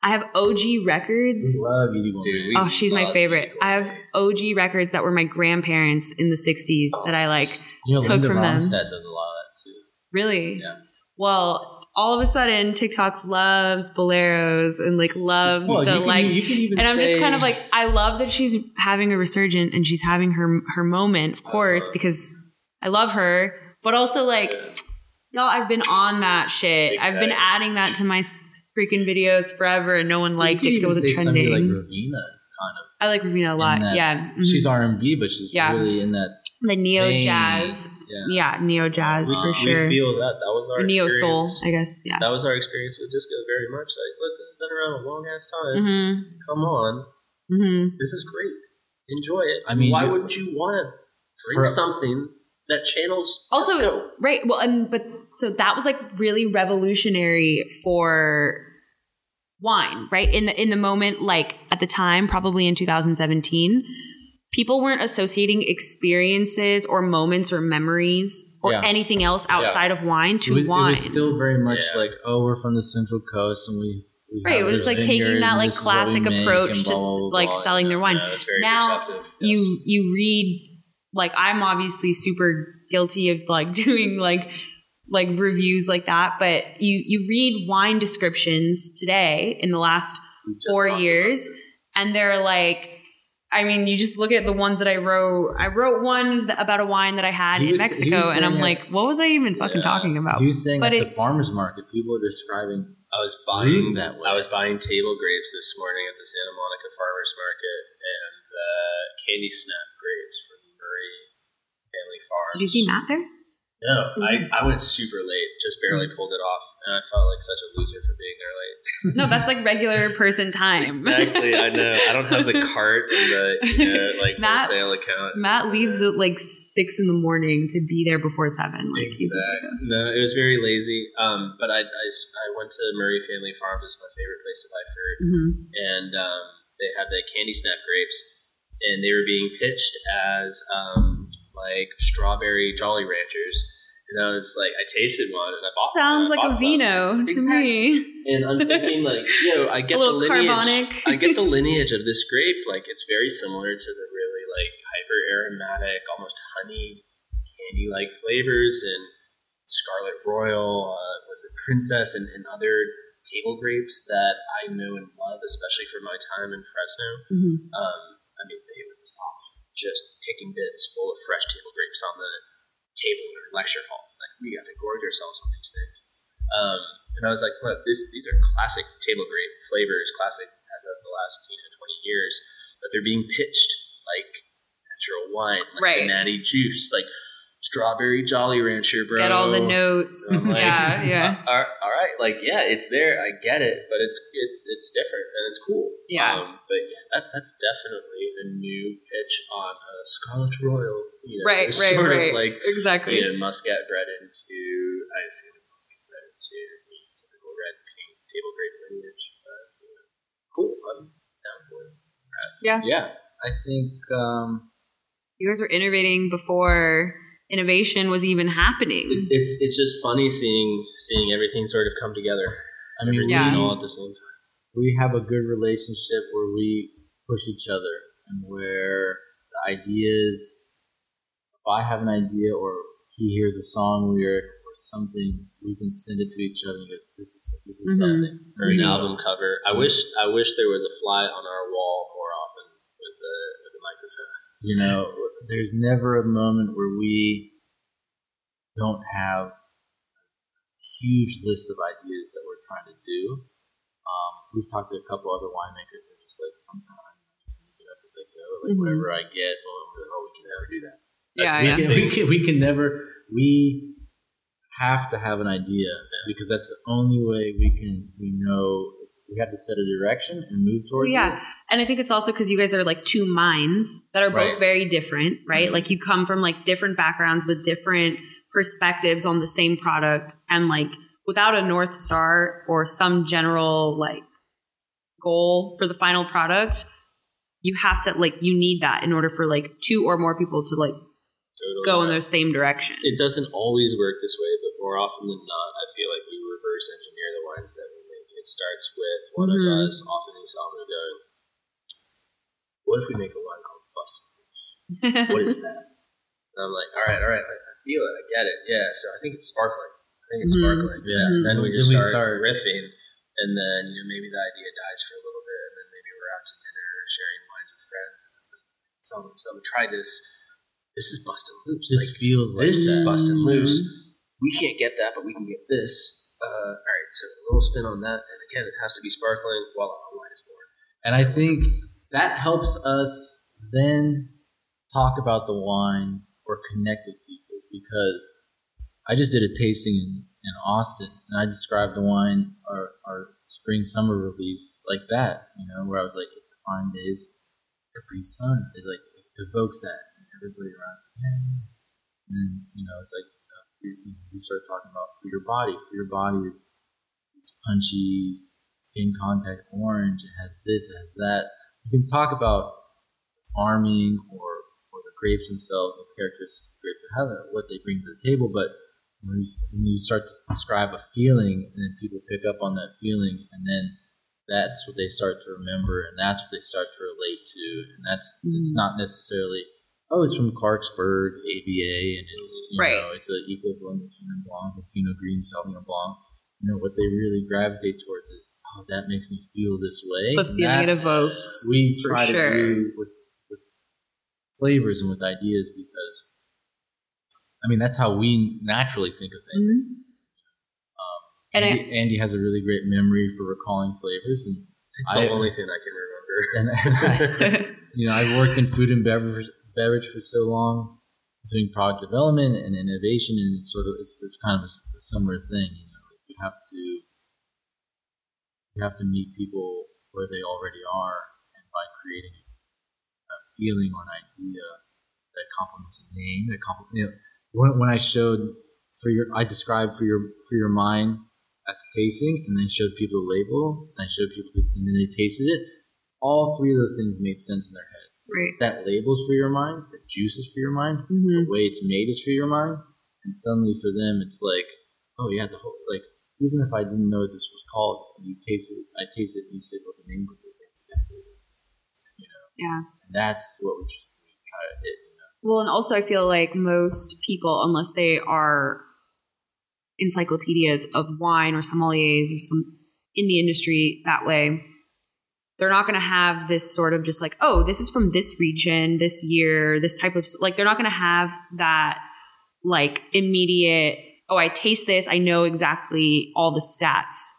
I have O G records. We love Edie Gourmet. Oh, she's my favorite. I have O G records that were my grandparents in the sixties oh, that I like you know, took Linda from Ronstadt them. Ronstadt does a lot of that too. Really? Yeah. Well, all of a sudden, TikTok loves boleros and like loves well, the you can, like. You can even and I'm say, just kind of like, I love that she's having a resurgence and she's having her her moment, of course, uh, because I love her. But also like, yeah. y'all, I've been on that shit. Exactly. I've been adding that to my. Freaking videos forever, and no one liked it, so it wasn't trending. Like Ravina is kind of. I like Ravina a lot. That, yeah, mm-hmm. she's R and B, but she's yeah. really in that the neo vein. jazz. Yeah, yeah neo jazz we, for we sure. We feel that that was our neo soul, I guess. Yeah, that was our experience with disco very much. Like, look, this has been around a long ass time. Mm-hmm. Come on, mm-hmm. this is great. Enjoy it. I mean, why yeah. would you want to drink for, something that channels also disco? Right? Well, and but. So that was like really revolutionary for wine, right? In the in the moment, like at the time, probably in two thousand seventeen, people weren't associating experiences or moments or memories or yeah. anything else outside yeah. of wine to it was, wine. It was still very much yeah. like, oh, we're from the Central Coast and we Right, it was like taking that like classic approach to like selling their wine. Now you you read, like, I'm obviously super guilty of like doing like like reviews like that, but you you read wine descriptions today in the last four years, and they're like, I mean, you just look at the ones that I wrote. I wrote one about a wine that I had was, in Mexico, and I'm at, like, what was I even fucking yeah, talking about? He was saying but at it, the farmer's market, people are describing. I was buying that way. I was buying table grapes this morning at the Santa Monica Farmers Market, and the uh, candy snap grapes from Murray Family Farms. Did you see Matt there? No, I, I went super late, just barely mm-hmm. pulled it off, and I felt like such a loser for being there late. No, that's like regular person time. Exactly, I know. I don't have the cart and the you know, like Matt, wholesale account. Matt so. leaves at like six in the morning to be there before seven. Like, exactly. Like no, it was very lazy. Um, but I, I, I went to Murray Family Farms. It's my favorite place to buy fruit, mm-hmm. and um, they had the candy snap grapes, and they were being pitched as um, like strawberry Jolly Ranchers. And I was like, I tasted one and I bought Sounds one. Sounds like a vino to exactly. me. And I'm thinking like, you know, I get the lineage. Carbonic. I get the lineage of this grape. Like it's very similar to the really like hyper aromatic, almost honey, candy like flavors and Scarlet Royal, uh, was it Princess and, and other table grapes that I know and love, especially for my time in Fresno. Mm-hmm. Um, I mean, they were just picking bits full of fresh table grapes on the table or lecture halls. Like, we got to gorge ourselves on these things. Um, and I was like, look, this, these are classic table grape flavors, classic as of the last you know, twenty years, but they're being pitched like natural wine, like right. natty juice, like strawberry Jolly Rancher, bro. Get all the notes. Like, yeah, yeah. All, all right. Like, yeah, it's there. I get it, but it's it, it's different and it's cool. Yeah. Um, but yeah, that, that's definitely a new pitch on a Scarlet Royal. You know, right, right, sort right. Of like, exactly. You know, muscat bred into, I assume it's muscat bred into the typical red pink table grape lineage. But, you know, cool. I'm down for it. Yeah. Yeah. I think. Um, you guys were innovating before innovation was even happening. It's it's just funny seeing seeing everything sort of come together. I mean, yeah. all at the same time. We have a good relationship where we push each other and where the ideas, if I have an idea or he hears a song lyric or something, we can send it to each other and goes, this is this is mm-hmm. something. Or an mm-hmm. album cover. I wish I wish there was a fly on our wall more often with the with the microphone. You know, there's never a moment where we don't have a huge list of ideas that we're trying to do. Um, we've talked to a couple other winemakers and just like sometimes we get up as I go, like mm-hmm. whatever I get, well, oh, we can never do that. Like, yeah, we, yeah. Can, we, can, we can never, we have to have an idea yeah. because that's the only way we can, we know, we have to set a direction and move towards well, yeah. it. Yeah, and I think it's also because you guys are like two minds that are right. both very different, right? Mm-hmm. Like you come from like different backgrounds with different perspectives on the same product and like, without a North Star or some general like goal for the final product, you have to like, you need that in order for like two or more people to like totally go right. in the same direction. It doesn't always work this way, but more often than not, I feel like we reverse engineer the wines that we make. It starts with one mm-hmm. of us, often Isamu going, what if we make a wine called Bustin' Loose? What is that? And I'm like, all right, all right, I feel it, I get it. Yeah, so I think it's sparkling. I think it's sparkling. Mm-hmm. Yeah. Mm-hmm. Then we just then we start, start riffing, and then you know maybe the idea dies for a little bit, and then maybe we're out to dinner or sharing wines with friends, and then some some try this. This is Bustin' Loose. This like, feels like this that. is Bustin' Loose. Mm-hmm. We can't get that, but we can get this. Uh, all right, so a little spin on that, and again, it has to be sparkling while our wine is born. And I think that helps us then talk about the wines or connect with people because. I just did a tasting in, in Austin, and I described the wine, our, our spring-summer release, like that, you know, where I was like, it's a fine day, it's Capri Sun. It, like, it evokes that, and everybody around is like, yeah. And then, you know, it's like, you know, we start talking about for your body. For your body is it's punchy, skin contact orange, it has this, it has that. You can talk about farming or, or the grapes themselves, the characteristics of the grapes, how that, what they bring to the table, but when you start to describe a feeling, and then people pick up on that feeling, and then that's what they start to remember, and that's what they start to relate to. And that's mm. it's not necessarily, oh, it's from Clarksburg, A B A, and it's, you right. know, it's an equal blend of Pinot Blanc, and Pinot Green, Sauvignon Blanc. You know, what they really gravitate towards is, oh, that makes me feel this way. But feeling it evokes, we try sure. to do with, with flavors and with ideas, because, I mean, that's how we naturally think of things. Mm-hmm. And Andy, I, Andy has a really great memory for recalling flavors, and it's I, the only thing I can remember. And I, you know, I worked in food and beverage, beverage for so long, doing product development and innovation, and it's sort of it's, it's kind of a, a similar thing. You know, you have to you have to meet people where they already are, and by creating a feeling or an idea that complements a name, that complements. You know, when, when I showed for your, I described for your for your mind. at the tasting, and then showed people the label, and I showed people, the, and then they tasted it. All three of those things made sense in their head. Right. That label's for your mind, the juice is for your mind, mm-hmm. the way it's made is for your mind, and suddenly for them it's like, oh yeah, the whole, like, even if I didn't know what this was called, you tasted it, I tasted it, and you said, well, the name of it, it's exactly this. You know? Yeah. And that's what we try to hit, you know? Well, and also I feel like most people, unless they are encyclopedias of wine or sommeliers or some in the industry that way, they're not going to have this sort of just like, oh, this is from this region, this year, this type of, like, they're not going to have that like immediate, oh, I taste this, I know exactly all the stats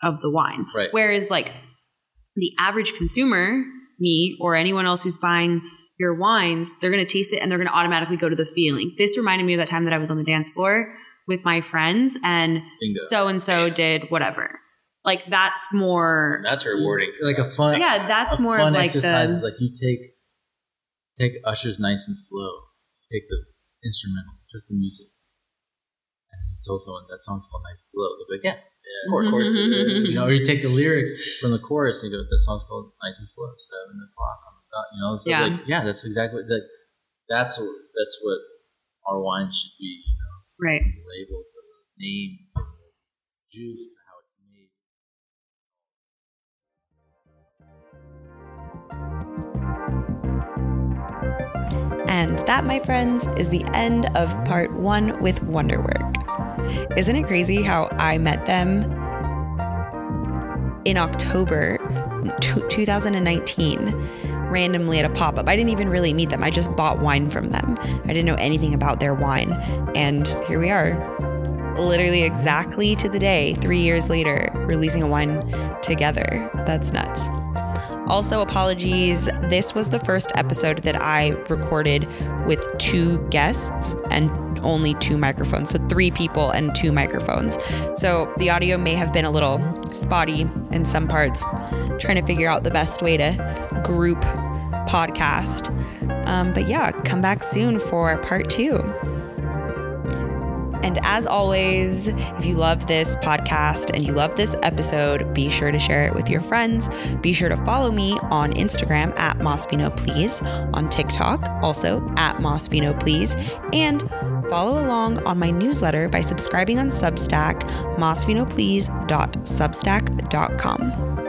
of the wine. Right. Whereas like the average consumer, me or anyone else who's buying your wines, they're going to taste it and they're going to automatically go to the feeling. This reminded me of that time that I was on the dance floor with my friends, and Bingo. so-and-so yeah. did whatever. Like, that's more... That's rewarding. Like a fun... Yeah, that's more fun of like exercise. The... Like, you take take Usher's Nice and Slow. Take the instrumental, just the music. And you tell someone, that song's called Nice and Slow. They'll be like, yeah. yeah mm-hmm. Of course it is. You know, or you take the lyrics from the chorus and you go, that song's called Nice and Slow, seven o'clock on the dot. You know, so yeah. like, yeah, that's exactly... Like, that's, that's what our wine should be, you know. Right. The label, the name, the juice, to how it's made. And that, my friends, is the end of part one with Wonderwerk. Isn't it crazy how I met them in October two thousand nineteen? Randomly at a pop-up. I didn't even really meet them. I just bought wine from them. I didn't know anything about their wine. And here we are, literally exactly to the day, three years later, releasing a wine together. That's nuts. Also, apologies. This was the first episode that I recorded with two guests and only two microphones. So three people and two microphones. So the audio may have been a little spotty in some parts. Trying to figure out the best way to group podcast. Um, but yeah, come back soon for part two. And as always, if you love this podcast and you love this episode, be sure to share it with your friends. Be sure to follow me on Instagram at Mosvino Please, on TikTok also at Mosvino Please, and follow along on my newsletter by subscribing on Substack, mosvino please dot substack dot com.